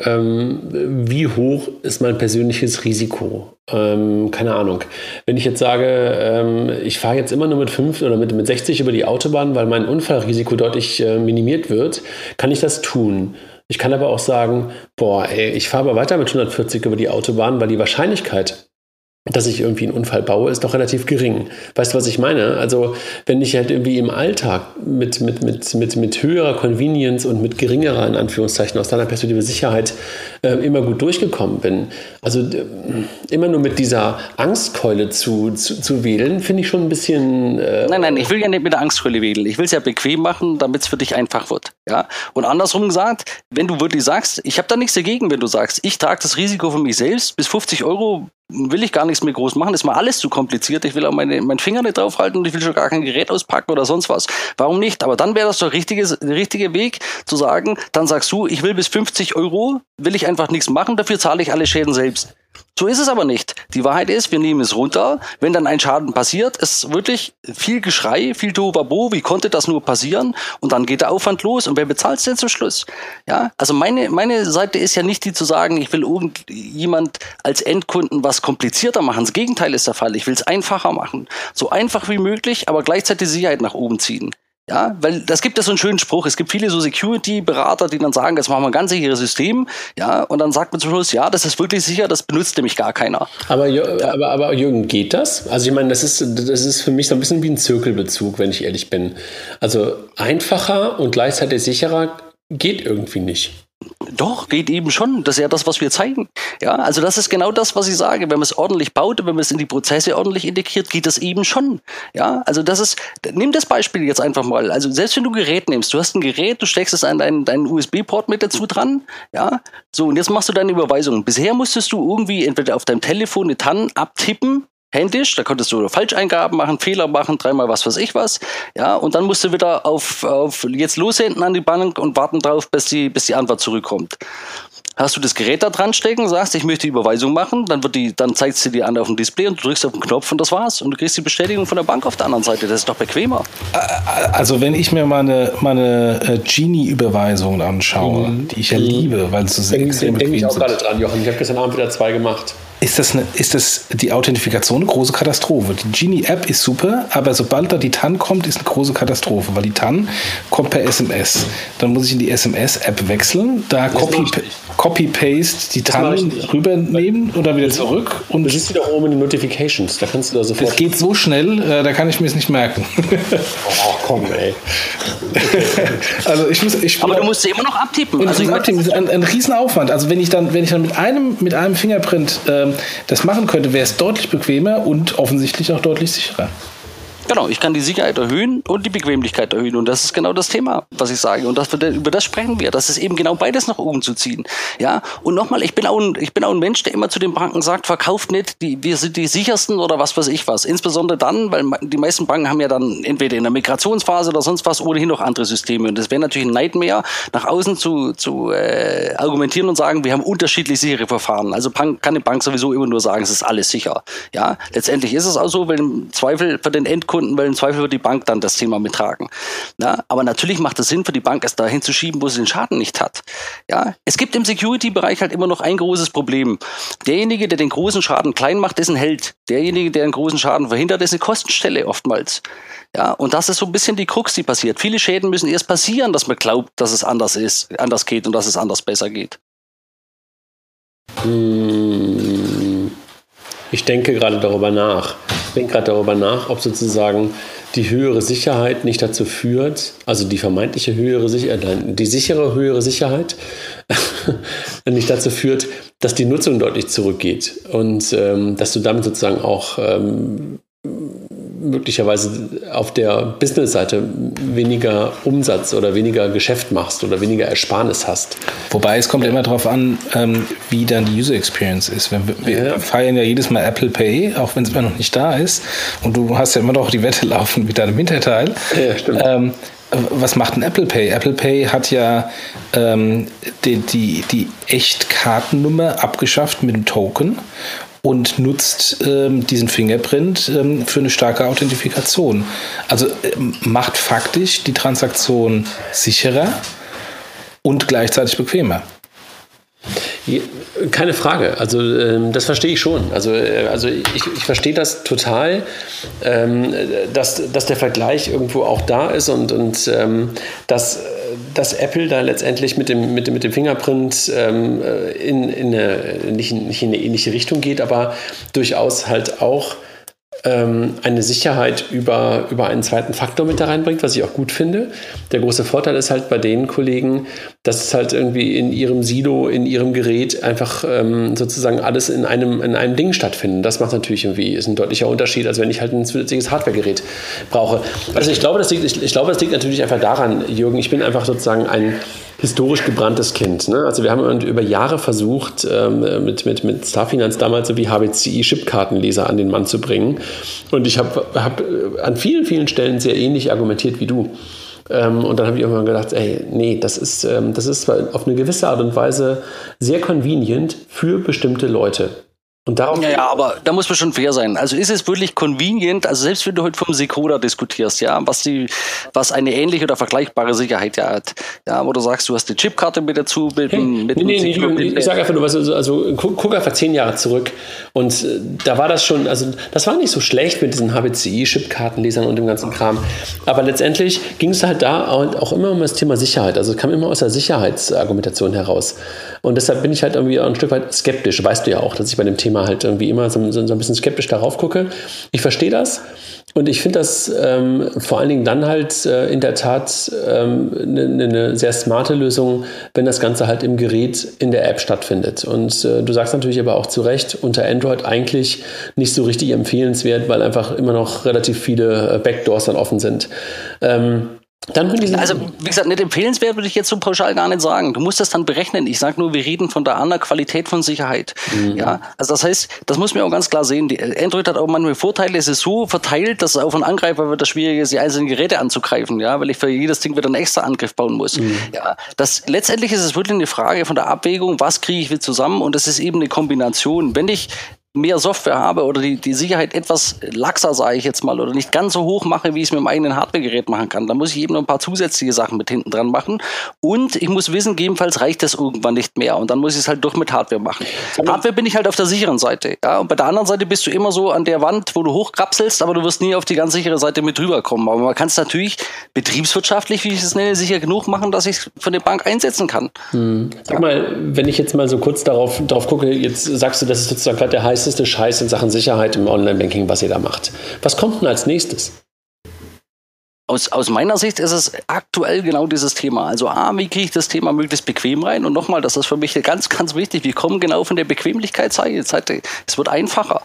wie hoch ist mein persönliches Risiko? Keine Ahnung. Wenn ich jetzt sage, ich fahre jetzt immer nur mit 5 oder mit 60 über die Autobahn, weil mein Unfallrisiko deutlich minimiert wird, kann ich das tun. Ich kann aber auch sagen, ich fahre aber weiter mit 140 über die Autobahn, weil die Wahrscheinlichkeit, dass ich irgendwie einen Unfall baue, ist doch relativ gering. Weißt du, was ich meine? Also wenn ich halt irgendwie im Alltag mit höherer Convenience und mit geringerer, in Anführungszeichen, aus deiner Perspektive Sicherheit immer gut durchgekommen bin. Also immer nur mit dieser Angstkeule zu wedeln, finde ich schon ein bisschen... Nein, ich will ja nicht mit der Angstkeule wedeln. Ich will es ja bequem machen, damit es für dich einfach wird. Ja? Und andersrum gesagt, wenn du wirklich sagst, ich habe da nichts dagegen, wenn du sagst, ich trage das Risiko für mich selbst, bis 50 € will ich gar nichts mehr groß machen, ist mir alles zu kompliziert, ich will auch meinen Finger nicht draufhalten und ich will schon gar kein Gerät auspacken oder sonst was. Warum nicht? Aber dann wäre das doch der richtige Weg zu sagen, dann sagst du, ich will bis 50 € will ich einfach nichts machen, dafür zahle ich alle Schäden selbst. So ist es aber nicht. Die Wahrheit ist, wir nehmen es runter. Wenn dann ein Schaden passiert, ist wirklich viel Geschrei, viel Tohuwabohu. Wie konnte das nur passieren? Und dann geht der Aufwand los. Und wer bezahlt es denn zum Schluss? Ja, also meine Seite ist ja nicht die zu sagen, ich will irgendjemand als Endkunden was komplizierter machen. Das Gegenteil ist der Fall. Ich will es einfacher machen. So einfach wie möglich, aber gleichzeitig die Sicherheit nach oben ziehen. Ja, weil das gibt ja so einen schönen Spruch. Es gibt viele so Security-Berater, die dann sagen, jetzt machen wir ein ganz sicheres System. Ja, und dann sagt man zum Schluss, ja, das ist wirklich sicher, das benutzt nämlich gar keiner. Aber Jürgen, geht das? Also ich meine, das ist für mich so ein bisschen wie ein Zirkelbezug, wenn ich ehrlich bin. Also einfacher und gleichzeitig sicherer geht irgendwie nicht. Doch, geht eben schon. Das ist ja das, was wir zeigen. Ja, also das ist genau das, was ich sage. Wenn man es ordentlich baut, wenn man es in die Prozesse ordentlich integriert, geht das eben schon. Ja, also das ist, nimm das Beispiel jetzt einfach mal. Also selbst wenn du ein Gerät nimmst, du hast ein Gerät, du steckst es an deinen USB-Port mit dazu dran. Ja, so und jetzt machst du deine Überweisung. Bisher musstest du irgendwie entweder auf deinem Telefon eine TAN abtippen, händisch, da konntest du Falscheingaben machen, Fehler machen, dreimal was weiß ich was, ja, und dann musst du wieder auf jetzt lossenden an die Bank und warten drauf, bis die Antwort zurückkommt. Hast du das Gerät da dran stecken, sagst, ich möchte die Überweisung machen, dann zeigt sie dir an auf dem Display und du drückst auf den Knopf und das war's. Und du kriegst die Bestätigung von der Bank auf der anderen Seite, das ist doch bequemer. Also wenn ich mir meine Genie-Überweisungen anschaue, die ich ja liebe, weil es so sehr extrem bequem ist. Ich denke auch gerade dran, Jochen, ich habe gestern Abend wieder 2 gemacht. Ist das die Authentifikation eine große Katastrophe? Die Genie-App ist super, aber sobald da die TAN kommt, ist eine große Katastrophe, weil die TAN kommt per SMS. Dann muss ich in die SMS-App wechseln, da Copy-Paste die TAN rübernehmen oder wieder zurück. Und du siehst wieder oben in den Notifications, da kannst du da sofort... Das geht so schnell, da kann ich mir es nicht merken. Oh, komm, ey. Also aber du musst sie immer noch abtippen. Also abtippen. Das ist ein Riesenaufwand. Also wenn ich dann mit einem Fingerprint... das machen könnte, wäre es deutlich bequemer und offensichtlich auch deutlich sicherer. Genau, ich kann die Sicherheit erhöhen und die Bequemlichkeit erhöhen und das ist genau das Thema, was ich sage und über das sprechen wir, das ist eben genau beides nach oben zu ziehen, ja, und nochmal, ich bin auch ein Mensch, der immer zu den Banken sagt, verkauft nicht, wir sind die sichersten oder was weiß ich was, insbesondere dann, weil die meisten Banken haben ja dann entweder in der Migrationsphase oder sonst was ohnehin noch andere Systeme und das wäre natürlich ein Nightmare, nach außen zu argumentieren und sagen, wir haben unterschiedlich sichere Verfahren, also kann eine Bank sowieso immer nur sagen, es ist alles sicher, ja, letztendlich ist es auch so, weil im Zweifel für den Endkunden, weil im Zweifel wird die Bank dann das Thema mittragen. Ja, aber natürlich macht es Sinn für die Bank, es dahin zu schieben, wo sie den Schaden nicht hat. Ja, es gibt im Security-Bereich halt immer noch ein großes Problem. Derjenige, der den großen Schaden klein macht, ist ein Held. Derjenige, der den großen Schaden verhindert, ist eine Kostenstelle oftmals. Ja, und das ist so ein bisschen die Krux, die passiert. Viele Schäden müssen erst passieren, dass man glaubt, dass es anders geht und dass es anders besser geht. Ich denke gerade darüber nach, ob sozusagen die höhere Sicherheit nicht dazu führt, also die vermeintliche höhere Sicherheit, die sichere höhere Sicherheit nicht dazu führt, dass die Nutzung deutlich zurückgeht und dass du damit sozusagen auch möglicherweise auf der Business-Seite weniger Umsatz oder weniger Geschäft machst oder weniger Ersparnis hast. Wobei es kommt ja immer darauf an, wie dann die User Experience ist. Wir feiern ja jedes Mal Apple Pay, auch wenn es immer noch nicht da ist. Und du hast ja immer noch die Wette laufen mit deinem Hinterteil. Ja, stimmt. Was macht ein Apple Pay? Apple Pay hat ja die Echtkartennummer abgeschafft mit dem Token und nutzt diesen Fingerprint für eine starke Authentifikation. Also macht faktisch die Transaktion sicherer und gleichzeitig bequemer. Keine Frage, also das verstehe ich schon. Also ich verstehe das total, dass der Vergleich irgendwo auch da ist und dass Apple da letztendlich mit dem Fingerprint nicht in eine ähnliche Richtung geht, aber durchaus halt auch eine Sicherheit über einen zweiten Faktor mit da reinbringt, was ich auch gut finde. Der große Vorteil ist halt bei den Kollegen, dass es halt irgendwie in ihrem Silo, in ihrem Gerät einfach sozusagen alles in einem Ding stattfindet. Das macht natürlich irgendwie, ist ein deutlicher Unterschied, als wenn ich halt ein zusätzliches Hardwaregerät brauche. Also ich glaube, das liegt natürlich einfach daran, Jürgen, ich bin einfach sozusagen ein historisch gebranntes Kind. Ne? Also wir haben über Jahre versucht, mit Starfinanz damals so wie HBCI-Chipkartenleser an den Mann zu bringen. Und ich habe an vielen, vielen Stellen sehr ähnlich argumentiert wie du. Und dann habe ich irgendwann gedacht, ey, nee, das ist auf eine gewisse Art und Weise sehr convenient für bestimmte Leute. Und ja, aber da muss man schon fair sein. Also ist es wirklich convenient, also selbst wenn du heute vom Secoda diskutierst, ja, was eine ähnliche oder vergleichbare Sicherheit ja hat, ja, wo du sagst, du hast eine Chipkarte mit dazu. Ich sage einfach nur, also guck einfach 10 Jahre zurück und da war das schon, also das war nicht so schlecht mit diesen HBCI-Chipkartenlesern und dem ganzen Kram, aber letztendlich ging es halt da auch immer um das Thema Sicherheit, also es kam immer aus der Sicherheitsargumentation heraus und deshalb bin ich halt irgendwie ein Stück weit skeptisch, weißt du ja auch, dass ich bei dem Thema halt irgendwie immer so ein bisschen skeptisch darauf gucke. Ich verstehe das und ich finde das vor allen Dingen dann halt in der Tat eine sehr smarte Lösung, wenn das Ganze halt im Gerät in der App stattfindet. Und du sagst natürlich aber auch zu Recht, unter Android eigentlich nicht so richtig empfehlenswert, weil einfach immer noch relativ viele Backdoors dann offen sind. Dann würde ich sagen, also, wie gesagt, nicht empfehlenswert würde ich jetzt so pauschal gar nicht sagen. Du musst das dann berechnen. Ich sage nur, wir reden von der anderen Qualität von Sicherheit. Mhm. Ja, also das heißt, das muss man auch ganz klar sehen. Android hat auch manchmal Vorteile. Es ist so verteilt, dass es auf einen Angreifer wird, das schwierig ist, die einzelnen Geräte anzugreifen, ja, weil ich für jedes Ding wieder einen extra Angriff bauen muss. Mhm. Ja, das, letztendlich ist es wirklich eine Frage von der Abwägung, was kriege ich wieder zusammen, und es ist eben eine Kombination. Wenn ich mehr Software habe oder die Sicherheit etwas laxer, sage ich jetzt mal, oder nicht ganz so hoch mache, wie ich es mit meinem eigenen Hardwaregerät machen kann, dann muss ich eben noch ein paar zusätzliche Sachen mit hinten dran machen, und ich muss wissen, gegebenenfalls reicht das irgendwann nicht mehr, und dann muss ich es halt doch mit Hardware machen. Mit Hardware bin ich halt auf der sicheren Seite, ja, und bei der anderen Seite bist du immer so an der Wand, wo du hochkrapselst, aber du wirst nie auf die ganz sichere Seite mit rüberkommen. Aber man kann es natürlich betriebswirtschaftlich, wie ich es nenne, sicher genug machen, dass ich es von der Bank einsetzen kann. Hm. Sag mal, wenn ich jetzt mal so kurz darauf gucke, jetzt sagst du, das ist sozusagen gerade der heißeste Scheiß in Sachen Sicherheit im Online-Banking, was ihr da macht. Was kommt denn als nächstes? Aus meiner Sicht ist es aktuell genau dieses Thema. Also A, wie kriege ich das Thema möglichst bequem rein? Und nochmal, das ist für mich ganz, ganz wichtig. Wir kommen genau von der Bequemlichkeitsseite. Es wird einfacher,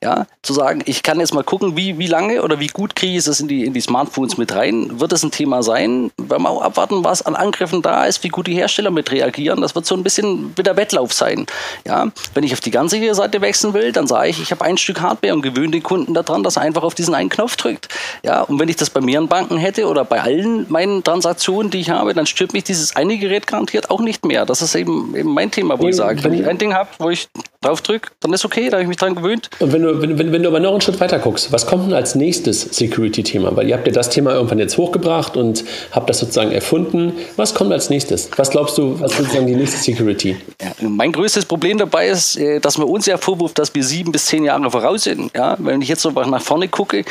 ja, zu sagen, ich kann jetzt mal gucken, wie lange oder wie gut kriege ich es in die Smartphones mit rein. Wird es ein Thema sein? Wenn wir auch abwarten, was an Angriffen da ist, wie gut die Hersteller mit reagieren. Das wird so ein bisschen wieder Wettlauf sein. Ja, wenn ich auf die ganz sichere Seite wechseln will, dann sage ich, ich habe ein Stück Hardware und gewöhne den Kunden daran, dass er einfach auf diesen einen Knopf drückt. Ja, und wenn ich das bei mir in Banken hätte oder bei allen meinen Transaktionen, die ich habe, dann stört mich dieses eine Gerät garantiert auch nicht mehr. Das ist eben mein Thema, wo ich sage, wenn ich ein Ding habe, wo ich drauf drücke, dann ist okay, da habe ich mich dran gewöhnt. Und wenn du aber noch einen Schritt weiter guckst, was kommt denn als nächstes Security-Thema? Weil ihr habt ja das Thema irgendwann jetzt hochgebracht und habt das sozusagen erfunden. Was kommt als nächstes? Was glaubst du, was ist sozusagen die nächste Security? Ja, mein größtes Problem dabei ist, dass man uns ja vorwirft, dass wir 7 bis 10 Jahre voraus sind. Ja, wenn ich jetzt so nach vorne gucke,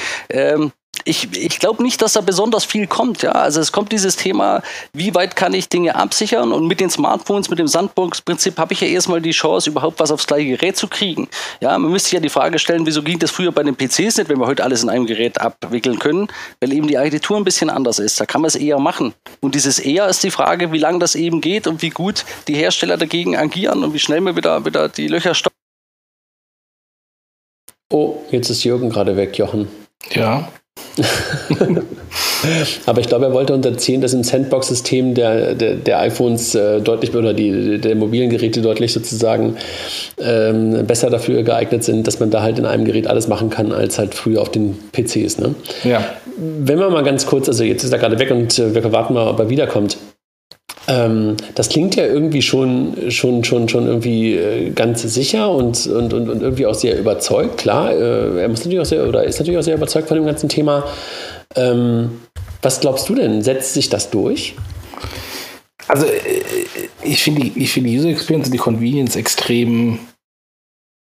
ich glaube nicht, dass da besonders viel kommt. Ja? Also es kommt dieses Thema, wie weit kann ich Dinge absichern? Und mit den Smartphones, mit dem Sandbox-Prinzip habe ich ja erstmal die Chance, überhaupt was aufs gleiche Gerät zu kriegen. Ja? Man müsste sich ja die Frage stellen, wieso ging das früher bei den PCs nicht, wenn wir heute alles in einem Gerät abwickeln können, weil eben die Architektur ein bisschen anders ist. Da kann man es eher machen. Und dieses eher ist die Frage, wie lange das eben geht und wie gut die Hersteller dagegen agieren und wie schnell man wieder die Löcher stoppen. Oh, jetzt ist Jürgen gerade weg, Jochen. Ja. Aber ich glaube, er wollte unterziehen, dass im Sandbox-System der iPhones deutlich oder der mobilen Geräte deutlich sozusagen besser dafür geeignet sind, dass man da halt in einem Gerät alles machen kann, als halt früher auf den PCs. Ne? Ja. Wenn wir mal ganz kurz, also jetzt ist er gerade weg und wir warten mal, ob er wiederkommt. Das klingt ja irgendwie schon irgendwie ganz sicher und irgendwie auch sehr überzeugt. Klar, er muss natürlich auch ist natürlich auch sehr überzeugt von dem ganzen Thema. Was glaubst du denn? Setzt sich das durch? Also ich finde die User Experience und die Convenience extrem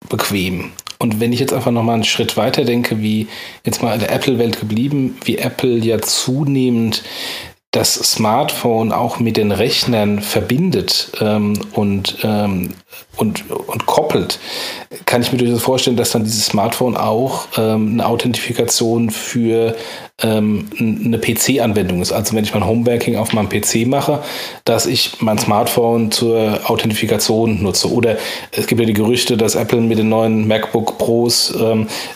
bequem. Und wenn ich jetzt einfach nochmal einen Schritt weiter denke, wie jetzt mal in der Apple-Welt geblieben, wie Apple ja zunehmend das Smartphone auch mit den Rechnern verbindet und koppelt, kann ich mir durchaus vorstellen, dass dann dieses Smartphone auch eine Authentifikation für eine PC-Anwendung ist. Also wenn ich mein Homebanking auf meinem PC mache, dass ich mein Smartphone zur Authentifikation nutze. Oder es gibt ja die Gerüchte, dass Apple mit den neuen MacBook Pros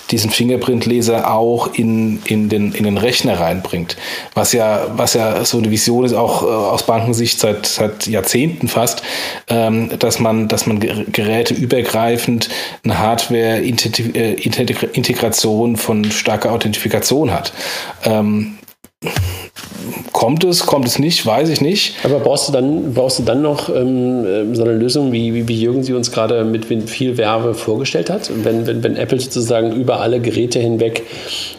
diesen Fingerprint-Leser auch in den Rechner reinbringt. Was ja so eine Vision ist, auch aus Bankensicht seit Jahrzehnten fast, dass man geräteübergreifend eine Hardware-Integration von starker Authentifikation hat. Kommt es nicht, weiß ich nicht. Aber brauchst du dann noch so eine Lösung, wie Jürgen sie uns gerade mit viel Werbe vorgestellt hat? Wenn Apple sozusagen über alle Geräte hinweg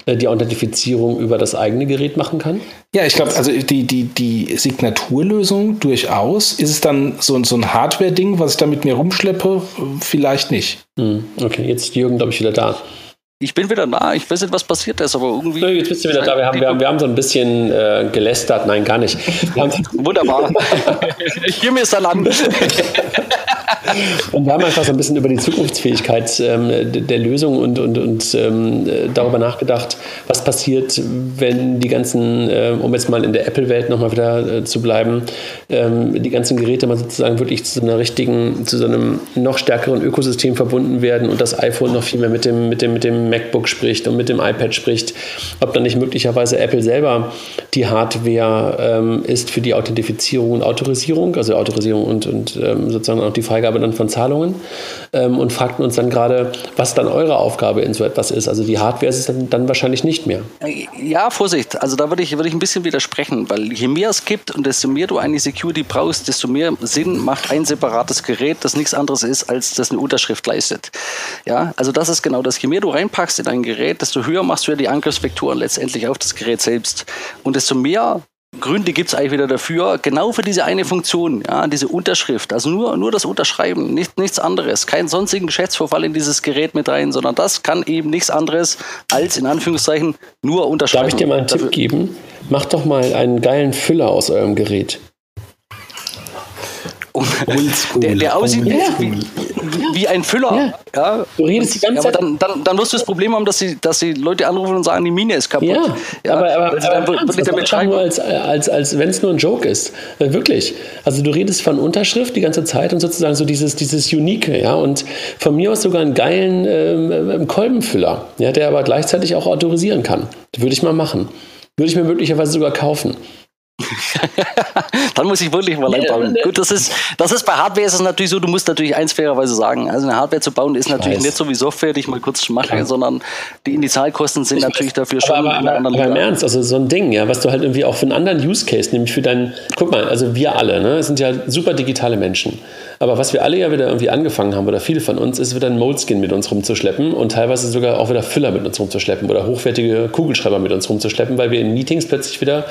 die Authentifizierung über das eigene Gerät machen kann? Ja, ich glaube, also die Signaturlösung durchaus. Ist es dann so ein Hardware-Ding, was ich da mit mir rumschleppe? Vielleicht nicht. Okay, jetzt ist Jürgen, glaube ich, wieder da. Ich bin wieder da, ich weiß nicht, was passiert ist, aber irgendwie... So, jetzt bist du wieder da, wir haben so ein bisschen gelästert, nein, gar nicht. Wunderbar. Hier mir ist er lang. Und wir haben einfach so ein bisschen über die Zukunftsfähigkeit der Lösung und darüber nachgedacht, was passiert, wenn die ganzen, um jetzt mal in der Apple-Welt nochmal wieder zu bleiben, die ganzen Geräte mal sozusagen wirklich zu so einem noch stärkeren Ökosystem verbunden werden und das iPhone noch viel mehr mit dem MacBook spricht und mit dem iPad spricht, ob dann nicht möglicherweise Apple selber die Hardware ist für die Authentifizierung und Autorisierung, also Autorisierung und sozusagen auch die Freigabe dann von Zahlungen, und fragten uns dann gerade, was dann eure Aufgabe in so etwas ist. Also die Hardware ist es dann wahrscheinlich nicht mehr. Ja, Vorsicht, also da würde ich ein bisschen widersprechen, weil je mehr es gibt und desto mehr du eine Security brauchst, desto mehr Sinn macht ein separates Gerät, das nichts anderes ist, als das eine Unterschrift leistet. Ja, also das ist genau das. Je mehr du reinpackst in ein Gerät, desto höher machst du ja die Angriffsvektoren letztendlich auf das Gerät selbst. Und desto mehr Gründe gibt es eigentlich wieder dafür, genau für diese eine Funktion, ja, diese Unterschrift, also nur das Unterschreiben, nichts anderes, keinen sonstigen Geschäftsvorfall in dieses Gerät mit rein, sondern das kann eben nichts anderes als in Anführungszeichen nur unterschreiben. Darf ich dir mal einen Tipp geben? Macht doch mal einen geilen Füller aus eurem Gerät. Der aussieht wie ein Füller. Ja. Ja. Du redest die ganze Zeit. Dann wirst du das Problem haben, dass die Leute anrufen und sagen, die Mine ist kaputt. Ja, ja. aber nur als wenn es nur ein Joke ist. Wirklich. Also du redest von Unterschrift die ganze Zeit und sozusagen so dieses Unique. Ja? Und von mir aus sogar einen geilen Kolbenfüller, ja, der aber gleichzeitig auch autorisieren kann. Das würde ich mal machen. Würde ich mir möglicherweise sogar kaufen. Dann muss ich wirklich mal einbauen. Nee. Gut, das ist bei Hardware ist es natürlich so, du musst natürlich eins fairerweise sagen, also eine Hardware zu bauen ist natürlich nicht so wie Software, die ich mal kurz mache, sondern die Initialkosten sind natürlich dafür schon aber im Ernst, also so ein Ding, ja, was du halt irgendwie auch für einen anderen Use Case, nämlich für deinen, guck mal, also wir alle, ne, sind ja super digitale Menschen, aber was wir alle ja wieder irgendwie angefangen haben, oder viele von uns, ist wieder ein Moleskin mit uns rumzuschleppen und teilweise sogar auch wieder Füller mit uns rumzuschleppen oder hochwertige Kugelschreiber mit uns rumzuschleppen, weil wir in Meetings plötzlich wieder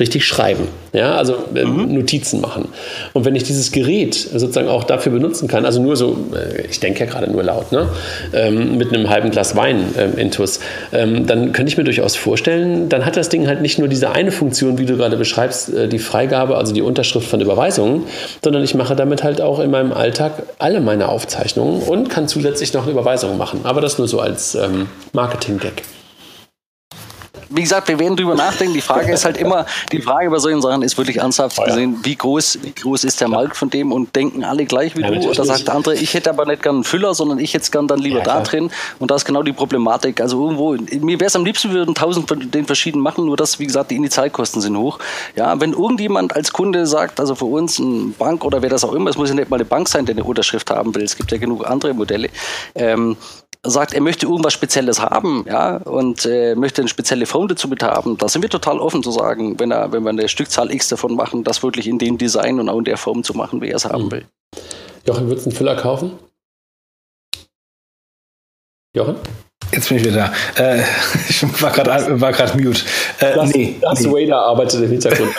richtig schreiben, ja, also Notizen machen. Und wenn ich dieses Gerät sozusagen auch dafür benutzen kann, also nur so, ich denke ja gerade nur laut, ne? Mit einem halben Glas Wein intus, dann könnte ich mir durchaus vorstellen, dann hat das Ding halt nicht nur diese eine Funktion, wie du gerade beschreibst, die Freigabe, also die Unterschrift von Überweisungen, sondern ich mache damit halt auch in meinem Alltag alle meine Aufzeichnungen und kann zusätzlich noch eine Überweisung machen. Aber das nur so als Marketing-Gag. Wie gesagt, wir werden drüber nachdenken. Die Frage bei solchen Sachen ist wirklich ernsthaft gesehen, wie groß ist der Markt von dem, und denken alle gleich wie du. Oder sagt der andere, ich hätte aber nicht gern einen Füller, sondern ich hätte es gern dann lieber da drin. Und da ist genau die Problematik. Also irgendwo, mir wäre es am liebsten, wir würden 1000 von den verschiedenen machen, nur dass, wie gesagt, die Initialkosten sind hoch. Ja, wenn irgendjemand als Kunde sagt, also für uns eine Bank oder wer das auch immer, es muss ja nicht mal eine Bank sein, die eine Unterschrift haben will. Es gibt ja genug andere Modelle. Sagt, er möchte irgendwas Spezielles haben, ja, und möchte eine spezielle Form dazu mit haben, da sind wir total offen zu sagen, wenn wir eine Stückzahl X davon machen, das wirklich in dem Design und auch in der Form zu machen, wie er es haben will. Jochen, würdest du einen Füller kaufen? Jochen? Jetzt bin ich wieder da. Ich war gerade mute. Wader arbeitet im Hintergrund.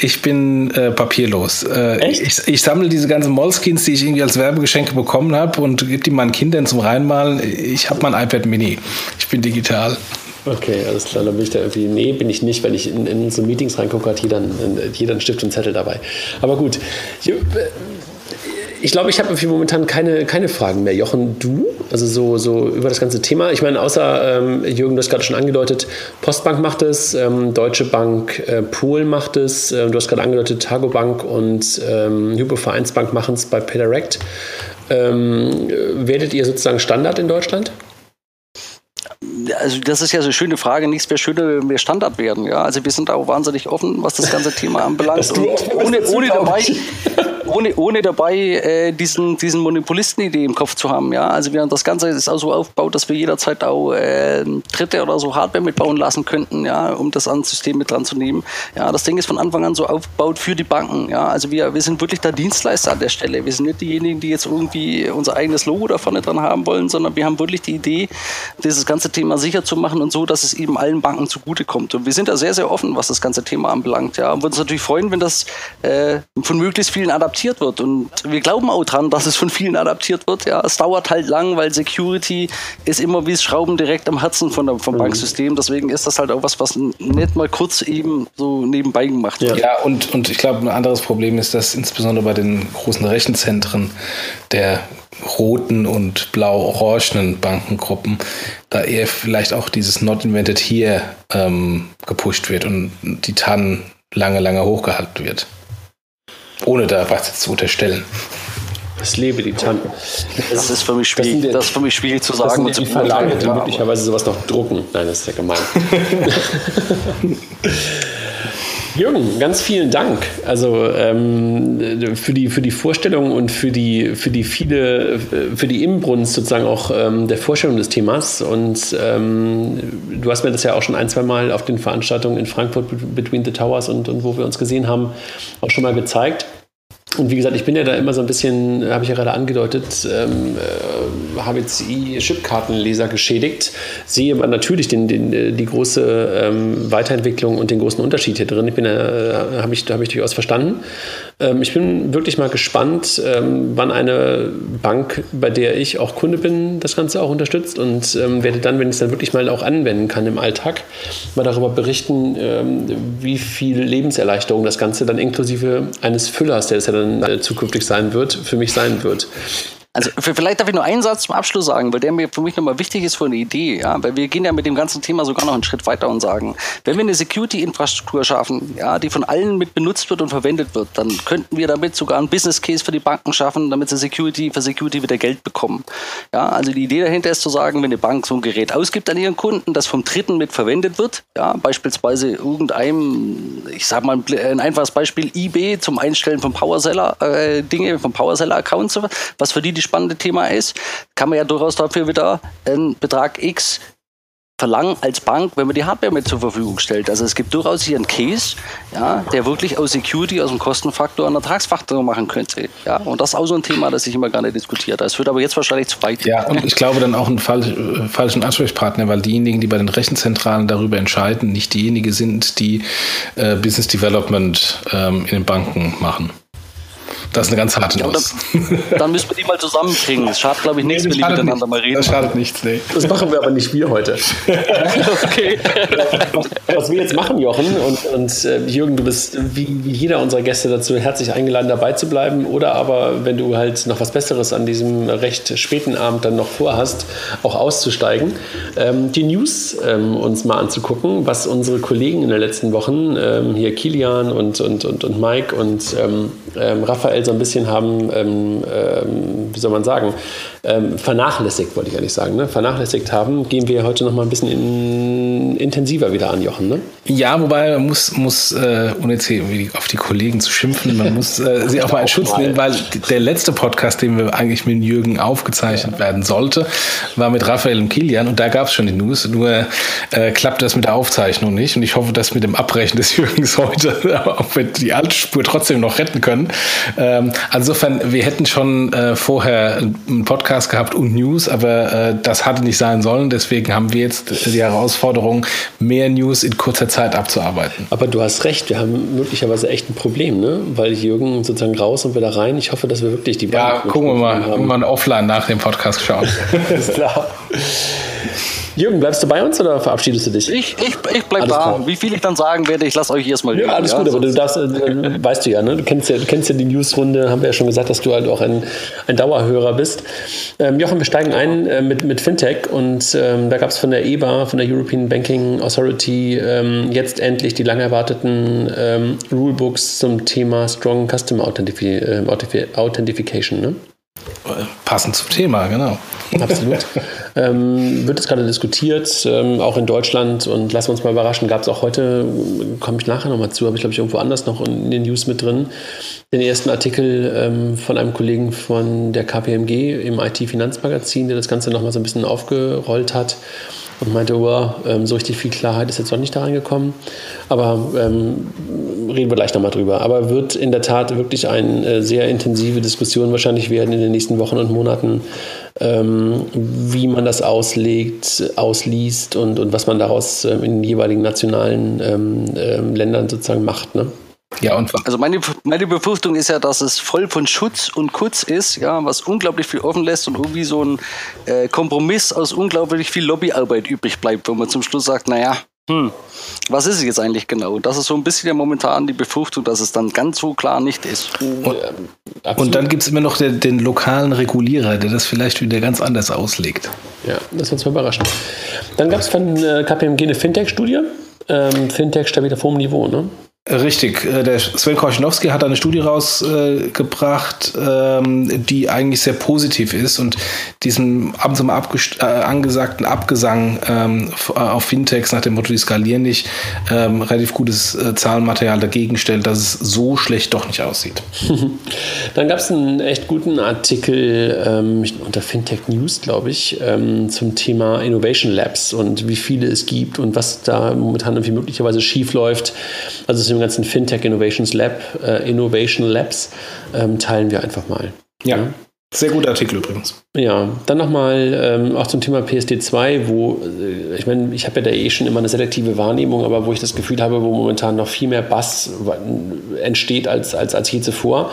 Ich bin papierlos. Echt? Ich sammle diese ganzen Moleskins, die ich irgendwie als Werbegeschenke bekommen habe, und gebe die meinen Kindern zum Reinmalen. Ich habe mein iPad Mini. Ich bin digital. Okay, alles klar, dann bin ich da irgendwie, nee, bin ich nicht, wenn ich in so Meetings reingucke, hat jeder einen Stift und Zettel dabei. Aber gut, ich glaube, ich habe momentan keine Fragen mehr. Jochen, du? Also so über das ganze Thema. Ich meine, außer, Jürgen, du hast gerade schon angedeutet, Postbank macht es, Deutsche Bank Polen macht es, du hast gerade angedeutet, Targobank und Hypovereinsbank machen es bei Paydirekt. Werdet ihr sozusagen Standard in Deutschland? Also das ist ja so eine schöne Frage, nichts wäre schöner, wenn wir Standard werden. Ja? Also wir sind auch wahnsinnig offen, was das ganze Thema anbelangt. Ohne dabei diesen Monopolisten-Idee im Kopf zu haben. Ja? Also wir haben das Ganze ist auch so aufgebaut, dass wir jederzeit auch Dritte oder so Hardware mitbauen lassen könnten, ja, um das an das System mit dran zu nehmen. Ja, das Ding ist von Anfang an so aufgebaut für die Banken. Ja? Also wir sind wirklich der Dienstleister an der Stelle. Wir sind nicht diejenigen, die jetzt irgendwie unser eigenes Logo da vorne dran haben wollen, sondern wir haben wirklich die Idee, dieses ganze Thema Partner sicher zu machen und so, dass es eben allen Banken zugutekommt. Und wir sind da sehr, sehr offen, was das ganze Thema anbelangt. Ja, und würden uns natürlich freuen, wenn das von möglichst vielen adaptiert wird. Und wir glauben auch dran, dass es von vielen adaptiert wird. Ja, es dauert halt lang, weil Security ist immer wie das Schrauben direkt am Herzen vom Banksystem. Deswegen ist das halt auch was nicht mal kurz eben so nebenbei gemacht wird. Ja, und ich glaube, ein anderes Problem ist, dass insbesondere bei den großen Rechenzentren der roten und blau-orangenen Bankengruppen da eher vielleicht auch dieses Not Invented Here gepusht wird und die TAN lange, lange hochgehalten wird. Ohne da was zu unterstellen. Es lebe die TAN. Das ist für mich schwierig, zu sagen. Das sind ja die Verlage, die möglicherweise sowas noch drucken. Nein, das ist ja gemein. Jürgen, ganz vielen Dank. Also für die Vorstellung und für die Inbrunst sozusagen auch der Vorstellung des Themas. Und du hast mir das ja auch schon ein, zwei Mal auf den Veranstaltungen in Frankfurt Between the Towers und wo wir uns gesehen haben, auch schon mal gezeigt. Und wie gesagt, ich bin ja da immer so ein bisschen, habe ich ja gerade angedeutet, HBCI-Chipkartenleser geschädigt. Sehe aber natürlich die große Weiterentwicklung und den großen Unterschied hier drin. Habe ich durchaus verstanden. Ich bin wirklich mal gespannt, wann eine Bank, bei der ich auch Kunde bin, das Ganze auch unterstützt und werde dann, wenn ich es dann wirklich mal auch anwenden kann im Alltag, mal darüber berichten, wie viel Lebenserleichterung das Ganze dann inklusive eines Füllers, der es ja dann zukünftig sein wird, für mich sein wird. Also vielleicht darf ich nur einen Satz zum Abschluss sagen, weil der mir für mich nochmal wichtig ist für eine Idee. Ja? Weil wir gehen ja mit dem ganzen Thema sogar noch einen Schritt weiter und sagen, wenn wir eine Security-Infrastruktur schaffen, ja, die von allen mit benutzt wird und verwendet wird, dann könnten wir damit sogar einen Business Case für die Banken schaffen, damit sie für Security wieder Geld bekommen. Ja? Also die Idee dahinter ist zu sagen, wenn eine Bank so ein Gerät ausgibt an ihren Kunden, das vom Dritten mit verwendet wird, ja, beispielsweise irgendeinem, ich sag mal ein einfaches Beispiel, eBay zum Einstellen von Powerseller-Dinge, von Powerseller-Accounts, was für die spannende Thema ist, kann man ja durchaus dafür wieder einen Betrag X verlangen als Bank, wenn man die Hardware mit zur Verfügung stellt. Also es gibt durchaus hier einen Case, ja, der wirklich aus Security, aus dem Kostenfaktor einen Ertragsfaktor machen könnte. Ja, und das ist auch so ein Thema, das ich immer gerne diskutiert habe. Es wird aber jetzt wahrscheinlich zu weit. Ja, und ich glaube dann auch einen falschen Ansprechpartner, weil diejenigen, die bei den Rechenzentralen darüber entscheiden, nicht diejenigen sind, die Business Development in den Banken machen. Das ist eine ganz harte Nuss. Dann müssen wir die mal zusammenkriegen. Es schadet, glaube ich, nichts, wenn die miteinander mal reden. Das schadet nichts, nee. Das machen wir aber nicht wir heute. Okay. Was wir jetzt machen, Jochen und Jürgen, du bist wie jeder unserer Gäste dazu herzlich eingeladen, dabei zu bleiben. Oder aber, wenn du halt noch was Besseres an diesem recht späten Abend dann noch vorhast, auch auszusteigen, die News uns mal anzugucken, was unsere Kollegen in den letzten Wochen, hier Kilian und Mike und Raphael so ein bisschen haben, wie soll man sagen, vernachlässigt, wollte ich eigentlich sagen, ne? Vernachlässigt haben, gehen wir heute noch mal ein bisschen intensiver wieder an, Jochen, ne? Ja, wobei man muss ohne jetzt auf die Kollegen zu schimpfen, man muss sie auch mal in Schutz nehmen, weil der letzte Podcast, den wir eigentlich mit Jürgen aufgezeichnet werden sollte, war mit Raphael und Kilian und da gab es schon die News, nur klappt das mit der Aufzeichnung nicht und ich hoffe, dass mit dem Abbrechen des Jürgens heute, ob wir die alte Spur trotzdem noch retten können. Also insofern, wir hätten schon vorher einen Podcast gehabt und News, aber das hatte nicht sein sollen. Deswegen haben wir jetzt die Herausforderung, mehr News in kurzer Zeit abzuarbeiten. Aber du hast recht, wir haben möglicherweise echt ein Problem, ne? Weil Jürgen sozusagen raus und wieder rein. Ich hoffe, dass wir wirklich die Bank haben. Ja, gucken wir mal. Haben. Mal offline nach dem Podcast schauen. Alles klar. Jürgen, bleibst du bei uns oder verabschiedest du dich? Ich bleib da. Wie viel ich dann sagen werde, ich lasse euch erstmal hören. Ja, alles gut, aber du darfst, weißt du ja, ne? Du kennst ja die Newsrunde, haben wir ja schon gesagt, dass du halt auch ein Dauerhörer bist. Jochen, wir steigen ein mit Fintech und da gab es von der EBA, von der European Banking Authority, jetzt endlich die lang erwarteten Rulebooks zum Thema Strong Customer Authentification, ne? Passend zum Thema, genau. Absolut. Wird jetzt gerade diskutiert, auch in Deutschland und lassen wir uns mal überraschen, gab es auch heute, komme ich nachher nochmal zu, habe ich glaube ich irgendwo anders noch in den News mit drin, den ersten Artikel von einem Kollegen von der KPMG im IT-Finanzmagazin, der das Ganze nochmal so ein bisschen aufgerollt hat und meinte, so richtig viel Klarheit ist jetzt noch nicht da reingekommen, aber reden wir gleich nochmal drüber. Aber wird in der Tat wirklich eine sehr intensive Diskussion wahrscheinlich werden in den nächsten Wochen und Monaten, wie man das ausliest und was man daraus in den jeweiligen nationalen Ländern sozusagen macht, ne? Ja, und also meine Befürchtung ist ja, dass es voll von Schutz und Kutz ist, ja, was unglaublich viel offen lässt und irgendwie so ein Kompromiss aus unglaublich viel Lobbyarbeit übrig bleibt, wenn man zum Schluss sagt, naja, was ist es jetzt eigentlich genau? Das ist so ein bisschen ja momentan die Befürchtung, dass es dann ganz so klar nicht ist. Und dann gibt es immer noch den lokalen Regulierer, der das vielleicht wieder ganz anders auslegt. Ja, das wird uns überraschend. Dann gab es von KPMG eine Fintech-Studie. Fintech steht wieder vor dem Niveau, ne? Richtig, der Sven Korchinowski hat eine Studie rausgebracht, die eigentlich sehr positiv ist und diesen ab und zu mal angesagten Abgesang auf Fintechs nach dem Motto, die skalieren nicht, relativ gutes Zahlenmaterial dagegen stellt, dass es so schlecht doch nicht aussieht. Dann gab es einen echt guten Artikel unter Fintech News, glaube ich, zum Thema Innovation Labs und wie viele es gibt und was da momentan irgendwie möglicherweise schief läuft. Also im ganzen Fintech Innovation Labs teilen wir einfach mal. Ja, sehr guter Artikel übrigens. Ja, dann nochmal auch zum Thema PSD2, wo, ich meine, ich habe ja da schon immer eine selektive Wahrnehmung, aber wo ich das Gefühl habe, wo momentan noch viel mehr Bass entsteht als je zuvor.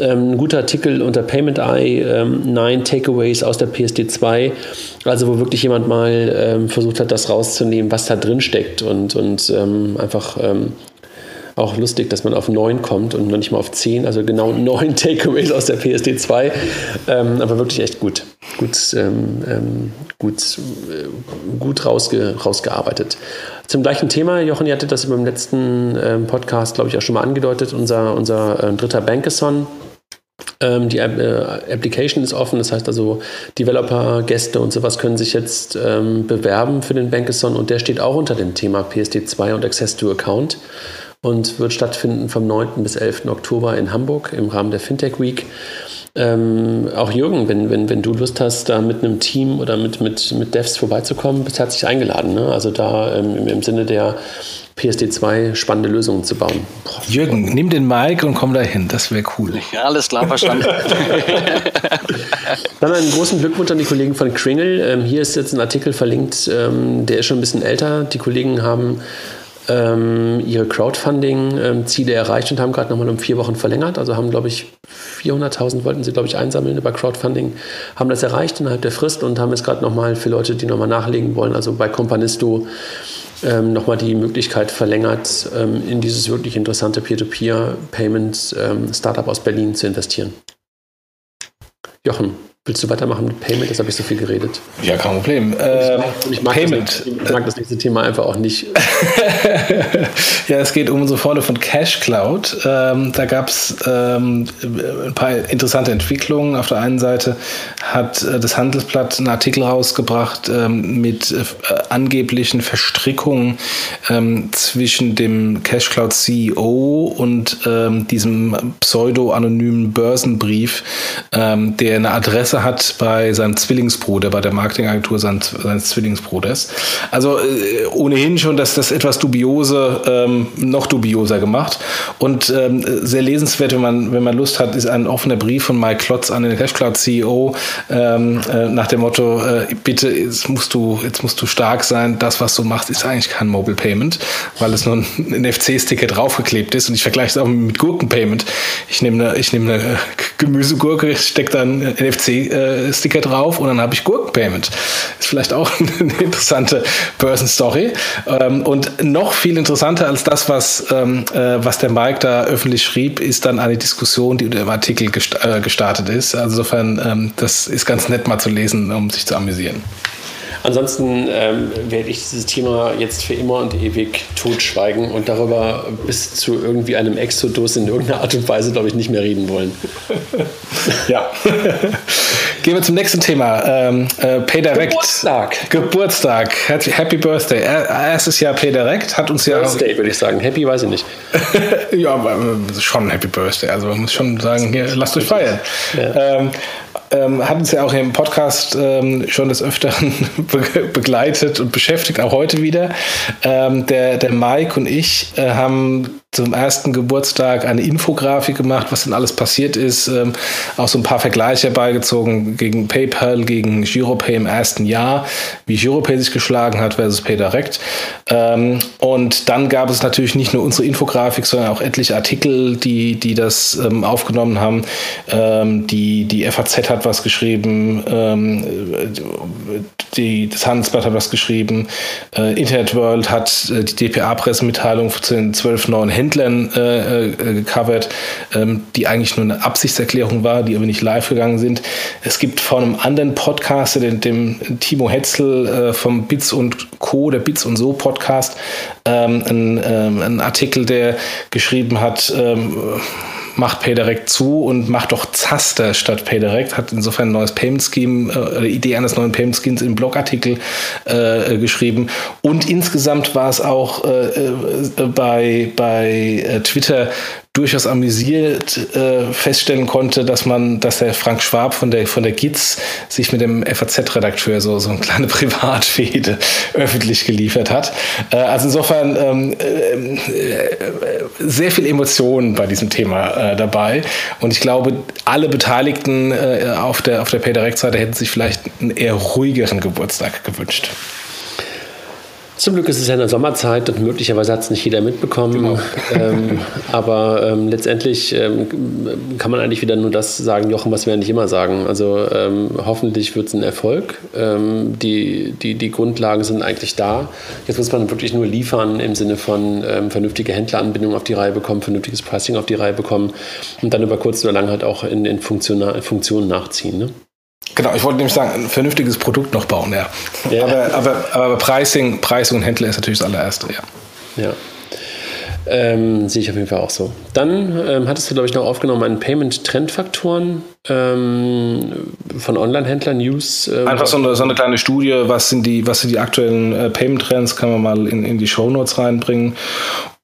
Ein guter Artikel unter PaymentEye, 9 Takeaways aus der PSD2, also wo wirklich jemand mal versucht hat, das rauszunehmen, was da drin steckt und einfach... Auch lustig, dass man auf 9 kommt und noch nicht mal auf 10, also genau 9 Takeaways aus der PSD2, aber wirklich echt gut. Gut rausgearbeitet. Zum gleichen Thema, Jochen, ihr hattet das beim letzten Podcast, glaube ich, auch schon mal angedeutet, unser dritter Bankathon. Die Application ist offen, das heißt also Developer, Gäste und sowas können sich jetzt bewerben für den Bankathon und der steht auch unter dem Thema PSD2 und Access to Account. Und wird stattfinden vom 9. bis 11. Oktober in Hamburg im Rahmen der Fintech Week. Auch Jürgen, wenn du Lust hast, da mit einem Team oder mit Devs vorbeizukommen, bist herzlich eingeladen, ne? Also da im Sinne der PSD2 spannende Lösungen zu bauen. Boah. Jürgen, nimm den Mike und komm da hin, das wäre cool. Ja, alles klar, verstanden. Dann einen großen Glückwunsch an die Kollegen von Kringel. Hier ist jetzt ein Artikel verlinkt, der ist schon ein bisschen älter. Die Kollegen haben ihre Crowdfunding-Ziele erreicht und haben gerade nochmal um 4 Wochen verlängert. Also haben, glaube ich, 400.000 wollten sie, glaube ich, einsammeln über Crowdfunding. Haben das erreicht innerhalb der Frist und haben jetzt gerade nochmal für Leute, die nochmal nachlegen wollen, also bei Companisto nochmal die Möglichkeit verlängert, in dieses wirklich interessante Peer-to-Peer-Payment-Startup aus Berlin zu investieren. Jochen, willst du weitermachen mit Payment? Jetzt habe ich so viel geredet. Ja, kein Problem. Ich mag das nächste Thema einfach auch nicht. Ja, es geht um Sofort von Cashcloud. Da gab es ein paar interessante Entwicklungen. Auf der einen Seite hat das Handelsblatt einen Artikel rausgebracht mit angeblichen Verstrickungen zwischen dem Cashcloud-CEO und diesem pseudo-anonymen Börsenbrief, der eine Adresse hat bei seinem Zwillingsbruder, bei der Marketingagentur seines Zwillingsbruders. Also ohnehin schon, dass das etwas dubiose, noch dubioser gemacht und sehr lesenswert, wenn man Lust hat, ist ein offener Brief von Mike Klotz an den Cashcloud-CEO nach dem Motto, bitte, jetzt musst du stark sein, das, was du machst, ist eigentlich kein Mobile Payment, weil es nur ein NFC-Sticker draufgeklebt ist und ich vergleiche es auch mit Gurkenpayment. Ich nehme eine Gemüsegurke, stecke dann NFC Sticker drauf und dann habe ich Gurkenpayment. Ist vielleicht auch eine interessante Börsenstory. Und noch viel interessanter als das, was der Mike da öffentlich schrieb, ist dann eine Diskussion, die unter dem Artikel gestartet ist. Also insofern, das ist ganz nett mal zu lesen, um sich zu amüsieren. Ansonsten werde ich dieses Thema jetzt für immer und ewig totschweigen und darüber bis zu irgendwie einem Exodus in irgendeiner Art und Weise, glaube ich, nicht mehr reden wollen. Ja. Gehen wir zum nächsten Thema. Paydirekt. Geburtstag. Happy Birthday. Erstes Jahr Paydirekt hat uns ja... Birthday, würde ich sagen. Happy weiß ich nicht. Ja, aber schon Happy Birthday. Also man muss schon sagen, hier, lasst euch feiern. Ja. Hat uns ja auch im Podcast schon des Öfteren begleitet und beschäftigt, auch heute wieder. Der Mike und ich haben zum ersten Geburtstag eine Infografik gemacht, was denn alles passiert ist, auch so ein paar Vergleiche herbeigezogen gegen PayPal, gegen Giropay im ersten Jahr, wie Giropay sich geschlagen hat versus Paydirekt. Und dann gab es natürlich nicht nur unsere Infografik, sondern auch etliche Artikel, die das aufgenommen haben. Die FAZ hat was geschrieben, das Handelsblatt hat was geschrieben, Internet World hat die DPA-Pressemitteilung zu den 12 neuen Händlern gecovert, die eigentlich nur eine Absichtserklärung war, die aber nicht live gegangen sind. Es gibt von einem anderen Podcaster, dem Timo Hetzel vom Bits und Co., der Bits und So Podcast, einen Artikel, der geschrieben hat, macht Paydirekt zu und macht doch Zaster statt Paydirekt, hat insofern ein neues Payment-Scheme oder Idee eines neuen Payment-Schemes im Blogartikel geschrieben. Und insgesamt war es auch bei Twitter durchaus amüsiert feststellen konnte, dass der Frank Schwab von der GIZ sich mit dem FAZ-Redakteur so eine kleine Privatfehde öffentlich geliefert hat. Also insofern sehr viel Emotionen bei diesem Thema dabei. Und ich glaube, alle Beteiligten auf der Paydirekt-Seite hätten sich vielleicht einen eher ruhigeren Geburtstag gewünscht. Zum Glück ist es ja in der Sommerzeit und möglicherweise hat es nicht jeder mitbekommen. Genau. Aber letztendlich kann man eigentlich wieder nur das sagen, Jochen, was wir eigentlich immer sagen. Also hoffentlich wird es ein Erfolg. Die Grundlagen sind eigentlich da. Jetzt muss man wirklich nur liefern im Sinne von vernünftige Händleranbindung auf die Reihe bekommen, vernünftiges Pricing auf die Reihe bekommen und dann über kurz oder lang halt auch in Funktionen nachziehen, ne? Genau, ich wollte nämlich sagen, ein vernünftiges Produkt noch bauen, ja. Yeah. Aber Pricing und Händler ist natürlich das allererste, ja. Sehe ich auf jeden Fall auch so. Dann hattest du, glaube ich, noch aufgenommen einen Payment-Trendfaktoren von Online-Händlern, News. Einfach so eine kleine Studie, was sind die aktuellen Payment-Trends, kann man mal in die Shownotes reinbringen.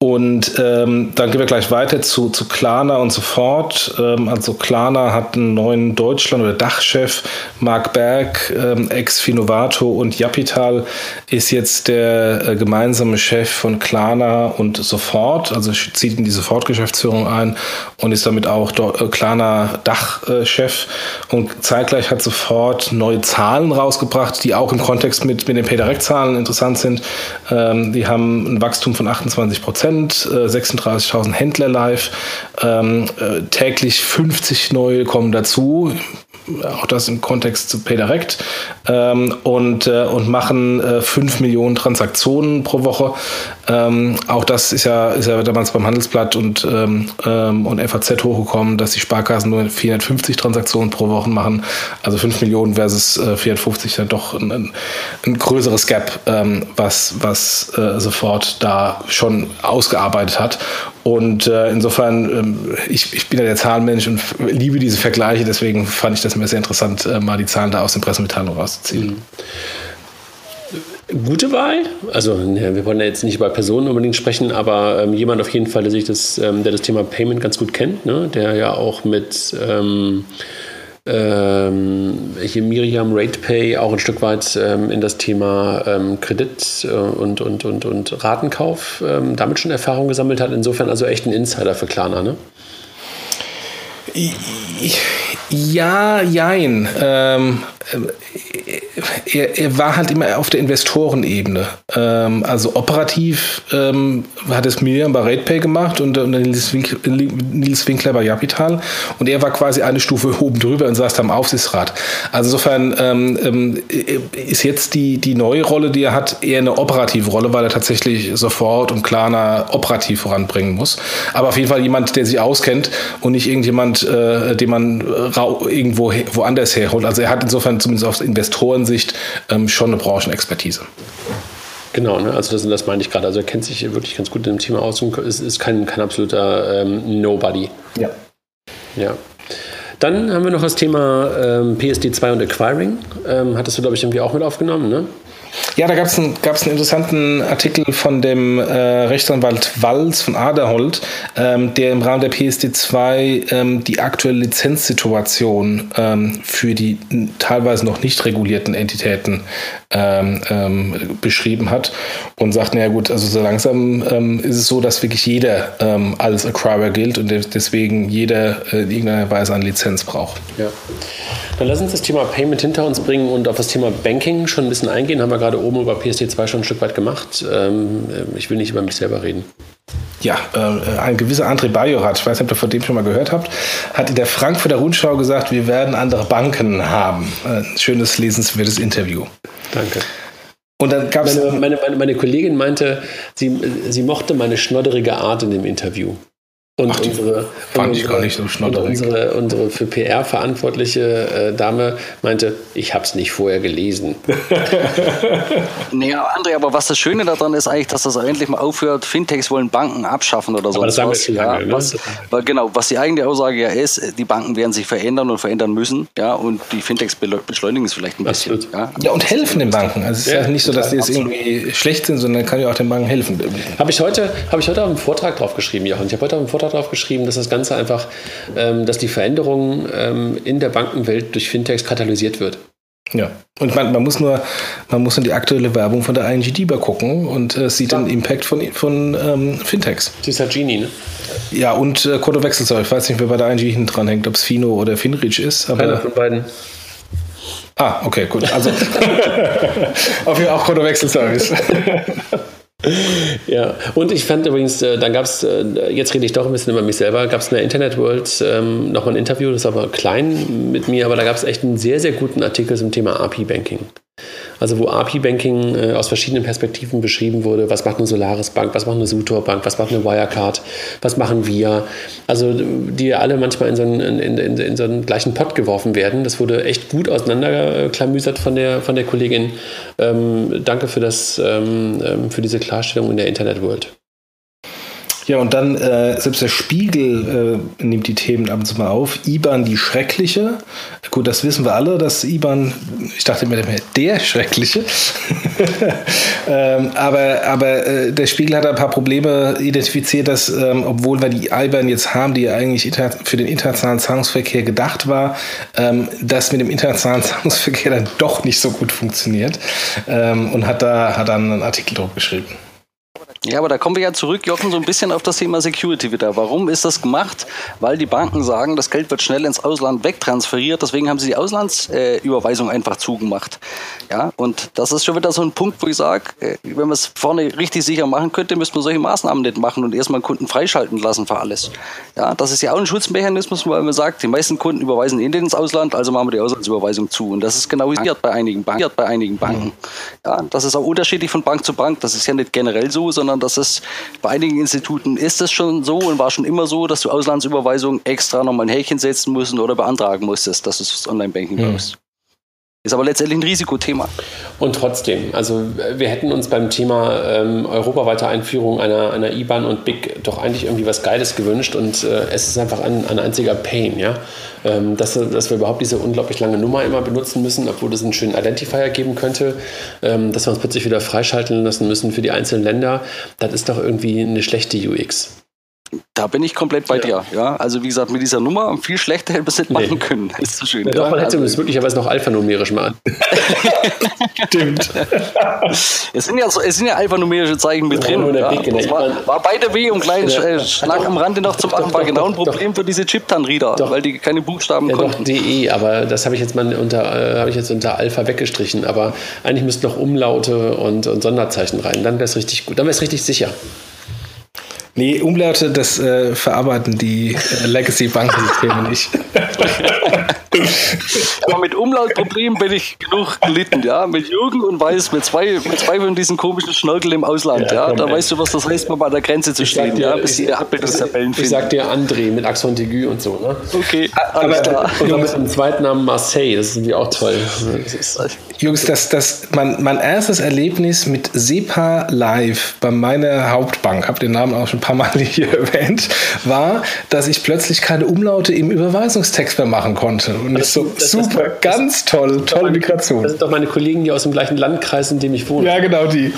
Und dann gehen wir gleich weiter zu Klarna und Sofort. Also Klarna hat einen neuen Deutschland- oder Dachchef, Marc Berg, ex-Finovato und Japital, ist jetzt der gemeinsame Chef von Klarna und Sofort, also zieht in die Sofort-Geschäftsführung ein und ist damit auch Klarna Dachchef. Und zeitgleich hat Sofort neue Zahlen rausgebracht, die auch im Kontext mit den Paydirekt-Zahlen interessant sind. Die haben ein Wachstum von 28%. 36.000 Händler live, täglich 50 neue kommen dazu, auch das im Kontext zu Paydirekt, und machen 5 Millionen Transaktionen pro Woche. Auch das ist ja damals beim Handelsblatt und FAZ hochgekommen, dass die Sparkassen nur 450 Transaktionen pro Woche machen. Also 5 Millionen versus 450, ja doch ein größeres Gap, was Sofort da schon ausgearbeitet hat. Und insofern, ich bin ja der Zahlenmensch und liebe diese Vergleiche, deswegen fand ich das mir sehr interessant, mal die Zahlen da aus den Pressemitteilungen rauszuziehen. Gute Wahl, also wir wollen ja jetzt nicht über Personen unbedingt sprechen, aber jemand auf jeden Fall, der das Thema Payment ganz gut kennt, ne? Der ja auch mit hier Miriam Ratepay auch ein Stück weit in das Thema Kredit und Ratenkauf damit schon Erfahrung gesammelt hat. Insofern also echt ein Insider für Klarna, ne? Ja, jein. Er war halt immer auf der Investorenebene. Also operativ hat es Miriam bei Ratepay gemacht und Nils Winkler bei Japital. Und er war quasi eine Stufe oben drüber und saß am Aufsichtsrat. Also insofern ist jetzt die neue Rolle, die er hat, eher eine operative Rolle, weil er tatsächlich Sofort und Klarna operativ voranbringen muss. Aber auf jeden Fall jemand, der sich auskennt und nicht irgendjemand, den man irgendwo woanders herholt. Also er hat insofern zumindest aus Investorensicht schon eine Branchenexpertise. Genau, ne? Also das meine ich gerade. Also er kennt sich wirklich ganz gut in dem Thema aus und ist kein absoluter Nobody. Ja. Dann haben wir noch das Thema PSD2 und Acquiring. Hattest du, glaube ich, irgendwie auch mit aufgenommen, ne? Ja, da gab es einen interessanten Artikel von dem Rechtsanwalt Walz von Aderhold, der im Rahmen der PSD2 die aktuelle Lizenzsituation für die teilweise noch nicht regulierten Entitäten beschrieben hat und sagt, naja gut, also so langsam ist es so, dass wirklich jeder als Acquirer gilt und deswegen jeder in irgendeiner Weise eine Lizenz braucht. Ja. Dann lass uns das Thema Payment hinter uns bringen und auf das Thema Banking schon ein bisschen eingehen. Haben wir gerade oben über PSD2 schon ein Stück weit gemacht. Ich will nicht über mich selber reden. Ja, ein gewisser André Bajorat, ich weiß nicht, ob ihr von dem schon mal gehört habt, hat in der Frankfurter Rundschau gesagt, wir werden andere Banken haben. Ein schönes, lesenswertes Interview. Danke. Und dann gab's meine Kollegin meinte, sie mochte meine schnodderige Art in dem Interview. Und ach, fand ich gar nicht so schnodderig. Unsere für PR verantwortliche Dame meinte, ich habe es nicht vorher gelesen. Nee, André, aber was das Schöne daran ist eigentlich, dass das endlich mal aufhört, Fintechs wollen Banken abschaffen oder so. Das sagen wir schon lange, ne? Was die eigene Aussage ja ist, die Banken werden sich verändern und verändern müssen, ja, und die Fintechs beschleunigen es vielleicht ein bisschen. Ja? Ja, und helfen den Banken. Also es ist ja nicht so, dass die jetzt irgendwie schlecht sind, sondern kann ja auch den Banken helfen. Habe ich heute auf einen Vortrag drauf geschrieben, Jochen. Ich habe heute auf einen Vortrag drauf geschrieben, dass das Ganze einfach, dass die Veränderung in der Bankenwelt durch Fintechs katalysiert wird. Ja, und man muss nur die aktuelle Werbung von der ING DIBA gucken und sieht dann den Impact von Fintechs. Das ist halt Genie, ne? Ja, und Konto-Wechselzeug. Ich weiß nicht, wer bei der ING hinten dran hängt, ob es Fino oder Finreach ist. Keiner von beiden. Ah, okay, gut. Also auf jeden Fall auch Konto-Wechselservice. Ja, und ich fand übrigens, dann gab es, jetzt rede ich doch ein bisschen über mich selber, gab es in der Internet World nochmal ein Interview, das war aber klein mit mir, aber da gab es echt einen sehr, sehr guten Artikel zum Thema API-Banking. Also wo API-Banking aus verschiedenen Perspektiven beschrieben wurde, was macht eine Solaris-Bank, was macht eine Sutor-Bank, was macht eine Wirecard, was machen wir, also die alle manchmal in so einen gleichen Pott geworfen werden. Das wurde echt gut auseinanderklamüsert von der Kollegin. Danke für diese Klarstellung in der Internet World. Ja, und dann, selbst der Spiegel nimmt die Themen ab und zu mal auf. IBAN, die Schreckliche. Gut, das wissen wir alle, dass IBAN, ich dachte immer, der Schreckliche. aber der Spiegel hat ein paar Probleme identifiziert, dass, obwohl wir die IBAN jetzt haben, die ja eigentlich für den internationalen Zahlungsverkehr gedacht war, dass mit dem internationalen Zahlungsverkehr dann doch nicht so gut funktioniert. Und hat dann einen Artikel drauf geschrieben. Ja, aber da kommen wir ja zurück, Jochen, so ein bisschen auf das Thema Security wieder. Warum ist das gemacht? Weil die Banken sagen, das Geld wird schnell ins Ausland wegtransferiert. Deswegen haben sie die Auslandsüberweisung einfach zugemacht. Ja, und das ist schon wieder so ein Punkt, wo ich sage, wenn man es vorne richtig sicher machen könnte, müsste man solche Maßnahmen nicht machen und erstmal einen Kunden freischalten lassen für alles. Ja, das ist ja auch ein Schutzmechanismus, weil man sagt, die meisten Kunden überweisen in ins Ausland, also machen wir die Auslandsüberweisung zu. Und das ist genau bei einigen Banken. Ja, das ist auch unterschiedlich von Bank zu Bank. Das ist ja nicht generell so, sondern dass es bei einigen Instituten ist es schon so und war schon immer so, dass du Auslandsüberweisungen extra nochmal ein Häkchen setzen musst oder beantragen musstest, dass du das Online-Banking brauchst. Ist aber letztendlich ein Risikothema. Und trotzdem, also wir hätten uns beim Thema europaweite Einführung einer IBAN und BIC doch eigentlich irgendwie was Geiles gewünscht und es ist einfach ein einziger Pain, ja? Dass wir überhaupt diese unglaublich lange Nummer immer benutzen müssen, obwohl es einen schönen Identifier geben könnte, dass wir uns plötzlich wieder freischalten lassen müssen für die einzelnen Länder, das ist doch irgendwie eine schlechte UX. Da bin ich komplett bei dir. Ja? Also wie gesagt, mit dieser Nummer viel schlechter hätten wir es nicht machen können. Ist so schön. Ja, doch, man hätte es möglicherweise noch alphanumerisch machen. Stimmt. Es sind ja alphanumerische Zeichen mit drin. War bei der W und kleinen Schlag am Rande noch zu machen. War genau ein Problem für diese Chiptan-Reader, weil die keine Buchstaben konnten. DE, aber das habe ich jetzt mal unter Alpha weggestrichen. Aber eigentlich müssten noch Umlaute und Sonderzeichen rein. Dann wäre es richtig gut. Dann wäre es richtig sicher. Nee, Umlaute, das verarbeiten die Legacy-Bankensysteme nicht. Aber mit Umlautproblemen bin ich genug gelitten, ja. Mit Jürgen und Weiß, mit zwei von diesen komischen Schnörkeln im Ausland, ja. Da weißt du, was das heißt, mal an der Grenze zu stehen, ja, bis die Abbildungstabellen finden. Ich sag dir André mit Axon Degu und so, ne? Okay, alles klar. Und dann mit dem Zweitnamen Marseille, das ist irgendwie auch toll. Jungs, mein erstes Erlebnis mit SEPA Live bei meiner Hauptbank, habe den Namen auch schon ein paar paar Mal hier erwähnt, war, dass ich plötzlich keine Umlaute im Überweisungstext mehr machen konnte. Und das, tolle Migration. Das sind doch meine Kollegen hier aus dem gleichen Landkreis, in dem ich wohne. Ja, genau die.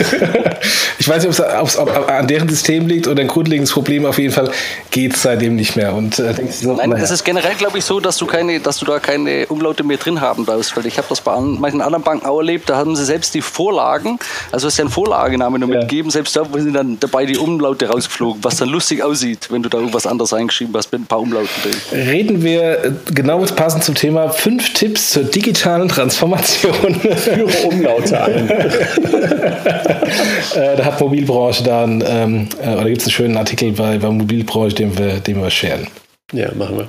Ich weiß nicht, ob es an deren System liegt oder ein grundlegendes Problem. Auf jeden Fall geht es seitdem nicht mehr. Und, es ist generell, glaube ich, so, dass du da keine Umlaute mehr drin haben darfst. Weil ich habe das bei manchen anderen Banken auch erlebt, da haben sie selbst die Vorlagen, also es ist ja ein Vorlagename nur mitgegeben, selbst da sind dann dabei die Umlaute rausgeflogen, was dann lustig aussieht, wenn du da irgendwas anderes eingeschrieben hast mit ein paar Umlauten drin. Reden wir genau passend zum Thema 5 Tipps zur digitalen Transformation. Führe Umlaute ein. Da hat Mobilbranche dann, oder gibt es einen schönen Artikel bei Mobilbranche, den wir scheren. Ja, machen wir.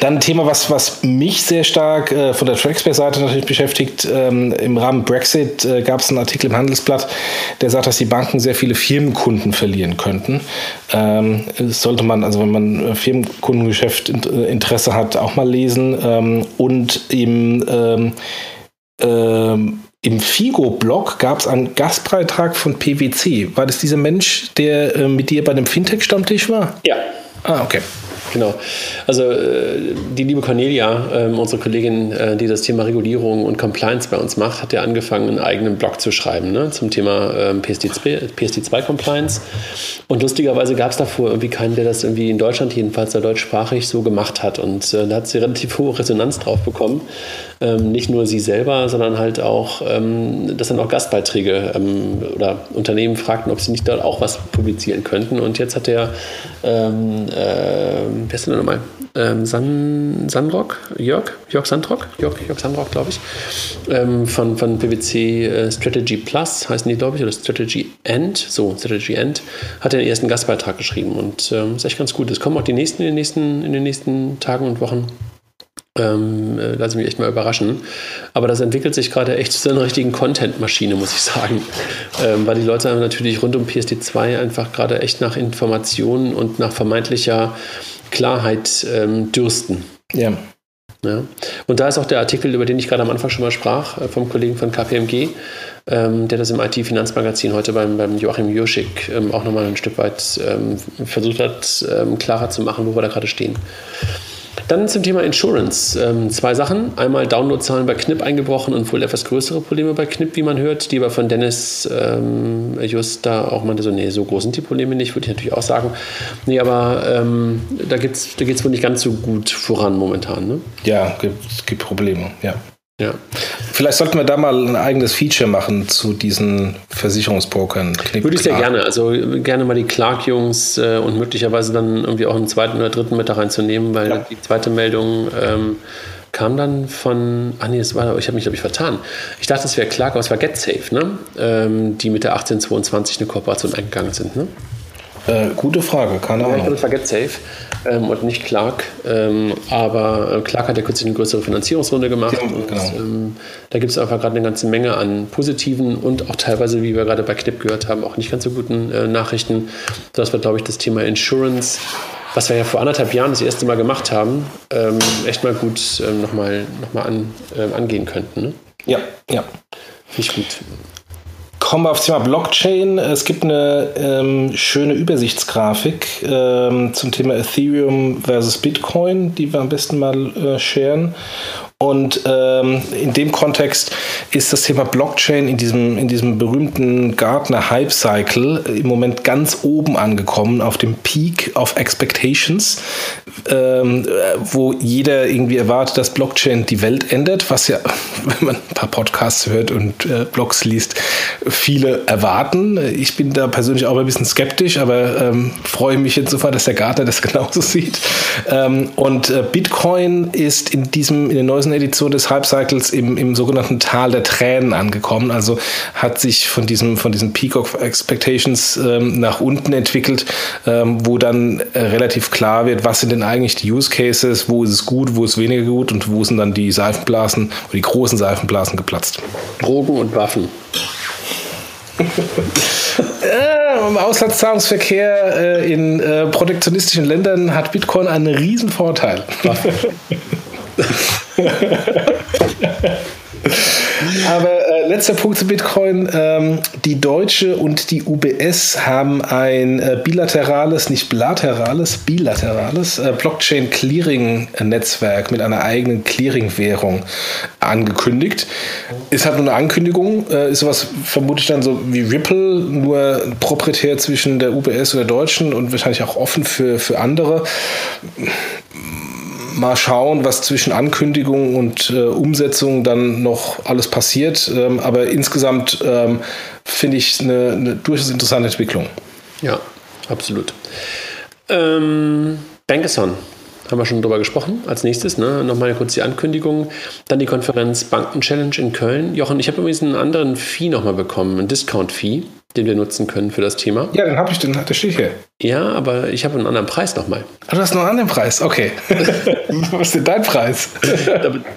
Dann ein Thema, was mich sehr stark von der Trackspace-Seite natürlich beschäftigt. Im Rahmen Brexit gab es einen Artikel im Handelsblatt, der sagt, dass die Banken sehr viele Firmenkunden verlieren könnten. Sollte man, also wenn man Firmenkundengeschäft Interesse hat, auch mal lesen. Und im FIGO-Blog gab es einen Gastbeitrag von PwC. War das dieser Mensch, der mit dir bei dem Fintech-Stammtisch war? Ja. Ah, okay. Genau. Also die liebe Cornelia, unsere Kollegin, die das Thema Regulierung und Compliance bei uns macht, hat ja angefangen, einen eigenen Blog zu schreiben, ne, zum Thema PSD2-Compliance. Und lustigerweise gab es davor irgendwie keinen, der das irgendwie in Deutschland jedenfalls, der deutschsprachig so gemacht hat. Und da hat sie relativ hohe Resonanz drauf bekommen. Nicht nur sie selber, sondern halt auch, dass dann auch Gastbeiträge oder Unternehmen fragten, ob sie nicht dort auch was publizieren könnten. Und jetzt hat der wer ist denn da nochmal? Jörg Sandrock, glaube ich, von PwC Strategy Plus, heißen die, glaube ich, oder Strategy End, hat den ersten Gastbeitrag geschrieben und ist echt ganz gut. Es kommen auch die nächsten in den nächsten Tagen und Wochen. Lass mich echt mal überraschen. Aber das entwickelt sich gerade echt zu einer richtigen Content-Maschine, muss ich sagen. Weil die Leute natürlich rund um PSD2 einfach gerade echt nach Informationen und nach vermeintlicher Klarheit dürsten. Ja. Ja. Und da ist auch der Artikel, über den ich gerade am Anfang schon mal sprach, vom Kollegen von KPMG, der das im IT-Finanzmagazin heute beim Joachim Jurschik auch nochmal ein Stück weit versucht hat, klarer zu machen, wo wir da gerade stehen. Dann zum Thema Insurance. Zwei Sachen. Einmal Downloadzahlen bei KNIP eingebrochen und wohl etwas größere Probleme bei KNIP, wie man hört, die aber von Dennis Juster auch meinte, so, nee, so groß sind die Probleme nicht, würde ich natürlich auch sagen. Nee, aber da geht es wohl nicht ganz so gut voran momentan, ne? Ja, es gibt Probleme, ja. Ja. Vielleicht sollten wir da mal ein eigenes Feature machen zu diesen Versicherungsbrokern. Würde ich sehr gerne. Also gerne mal die Clark-Jungs und möglicherweise dann irgendwie auch im zweiten oder dritten mit da reinzunehmen, weil die zweite Meldung kam dann von... Ah nee, ich habe mich, glaube ich, vertan. Ich dachte, es wäre Clark, aber es war GetSafe, ne? Die mit der 1822 eine Kooperation eingegangen sind, ne? Gute Frage, keine Ahnung. Ich glaube, es war GetSafe und nicht Clark. Aber Clark hat ja kürzlich eine größere Finanzierungsrunde gemacht. Ja, genau. Und, da gibt es einfach gerade eine ganze Menge an positiven und auch teilweise, wie wir gerade bei KNIP gehört haben, auch nicht ganz so guten Nachrichten. Das war, glaube ich, das Thema Insurance, was wir ja vor 1,5 Jahren das erste Mal gemacht haben, echt mal gut nochmal angehen könnten. Ne? Ja, ja. Nicht gut. Kommen wir aufs Thema Blockchain. Es gibt eine schöne Übersichtsgrafik zum Thema Ethereum versus Bitcoin, die wir am besten mal sharen. Und in dem Kontext ist das Thema Blockchain in diesem berühmten Gartner Hype Cycle im Moment ganz oben angekommen, auf dem Peak of Expectations, wo jeder irgendwie erwartet, dass Blockchain die Welt ändert, was ja, wenn man ein paar Podcasts hört und Blogs liest, viele erwarten. Ich bin da persönlich auch ein bisschen skeptisch, aber freue mich insofern, dass der Gartner das genauso sieht. Und Bitcoin ist in der neuesten Edition des Hype-Cycles im sogenannten Tal der Tränen angekommen, also hat sich von diesem Peak of Expectations nach unten entwickelt, wo dann relativ klar wird, was sind denn eigentlich die Use Cases, wo ist es gut, wo ist es weniger gut und wo sind dann die Seifenblasen oder die großen Seifenblasen geplatzt. Drogen und Waffen. Im Auslandszahlungsverkehr in protektionistischen Ländern hat Bitcoin einen riesen Vorteil. Aber letzter Punkt zu Bitcoin. Die Deutsche und die UBS haben ein bilaterales Blockchain-Clearing-Netzwerk mit einer eigenen Clearing-Währung angekündigt. Ist halt nur eine Ankündigung. Ist sowas vermutlich dann so wie Ripple, nur proprietär zwischen der UBS und der Deutschen und wahrscheinlich auch offen für andere. Mal schauen, was zwischen Ankündigung und Umsetzung dann noch alles passiert. Aber insgesamt finde ich eine durchaus interessante Entwicklung. Ja, absolut. Bankathon, haben wir schon drüber gesprochen. Als nächstes, ne? Nochmal kurz die Ankündigung. Dann die Konferenz Banken-Challenge in Köln. Jochen, ich habe übrigens einen anderen Fee nochmal bekommen, einen Discount-Fee, den wir nutzen können für das Thema. Ja, der steht hier. Ja, aber ich habe einen anderen Preis nochmal. Ah, du hast noch einen anderen Preis? Okay. Was ist denn dein Preis?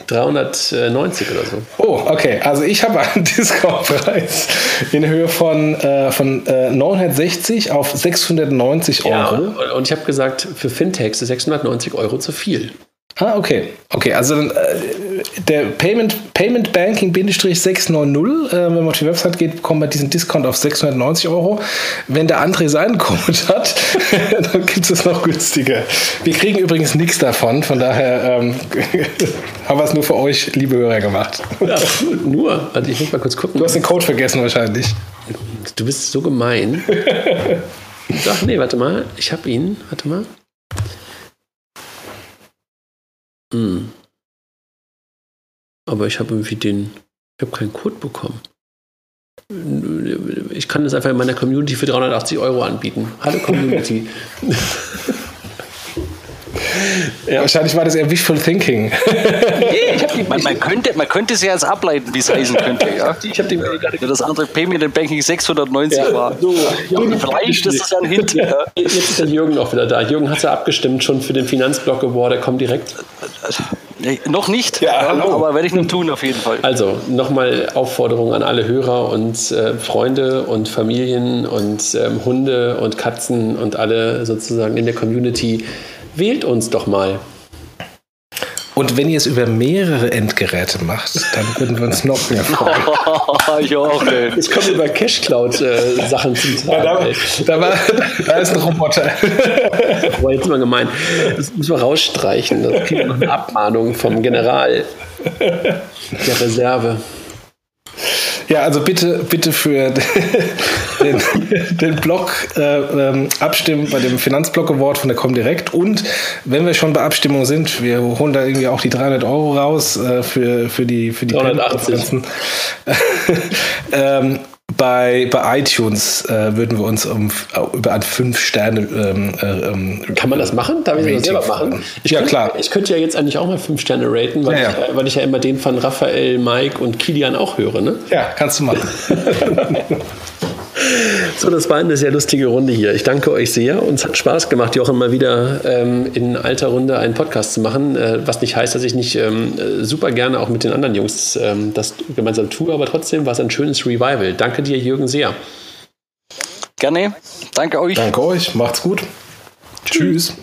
390 oder so. Oh, okay. Also ich habe einen Discount-Preis in Höhe von 960 auf 690 Euro. Ja, und ich habe gesagt, für Fintechs ist 690 Euro zu viel. Ah, okay. Okay, also der PaymentandBanking.com/690, wenn man auf die Website geht, bekommt man diesen Discount auf 690 Euro. Wenn der André seinen Code hat, dann gibt es das noch günstiger. Wir kriegen übrigens nichts davon, von daher haben wir es nur für euch, liebe Hörer, gemacht. Ja, nur? Also ich muss mal kurz gucken. Du hast den Code vergessen wahrscheinlich. Du bist so gemein. Ach nee, warte mal. Ich habe ihn. Warte mal. Aber ich habe irgendwie keinen Code bekommen. Ich kann das einfach in meiner Community für 380 Euro anbieten. Hallo Community. Ja. Wahrscheinlich war das eher Wishful Thinking. Nee, man könnte es ja jetzt ableiten, wie es heißen könnte. Ja? Das andere Payment and Banking 690 war. So, Jürgen, vielleicht ist es dann hinten. Ja. Jetzt ist der Jürgen auch wieder da. Jürgen hat ja abgestimmt schon für den Finanzblock Award. Der kommt direkt. Noch nicht, aber werde ich noch tun auf jeden Fall. Also nochmal Aufforderung an alle Hörer und Freunde und Familien und Hunde und Katzen und alle sozusagen in der Community. Wählt uns doch mal. Und wenn ihr es über mehrere Endgeräte macht, dann würden wir uns noch mehr freuen. Es kommt über Cashcloud Sachen zum Tragen. Da ist ein Roboter. Das war jetzt mal gemein. Das müssen wir rausstreichen. Das kriegen wir noch eine Abmahnung vom General der Reserve. Ja, also bitte für den Blog abstimmen bei dem Finanzblock-Award von der Comdirect. Und wenn wir schon bei Abstimmung sind, wir holen da irgendwie auch die 300 Euro raus für die 380. Bei iTunes würden wir uns über ein 5-Sterne... kann man das machen? Darf ich das selber machen? Klar. Ich könnte ja jetzt eigentlich auch mal 5 Sterne raten, weil ich ja immer den von Raphael, Mike und Kilian auch höre. Ne? Ja, kannst du machen. So, das war eine sehr lustige Runde hier. Ich danke euch sehr. Uns hat Spaß gemacht, Jochen, mal wieder in alter Runde einen Podcast zu machen. Was nicht heißt, dass ich nicht super gerne auch mit den anderen Jungs das gemeinsam tue, aber trotzdem war es ein schönes Revival. Danke dir, Jürgen, sehr. Gerne. Danke euch. Macht's gut. Tschüss.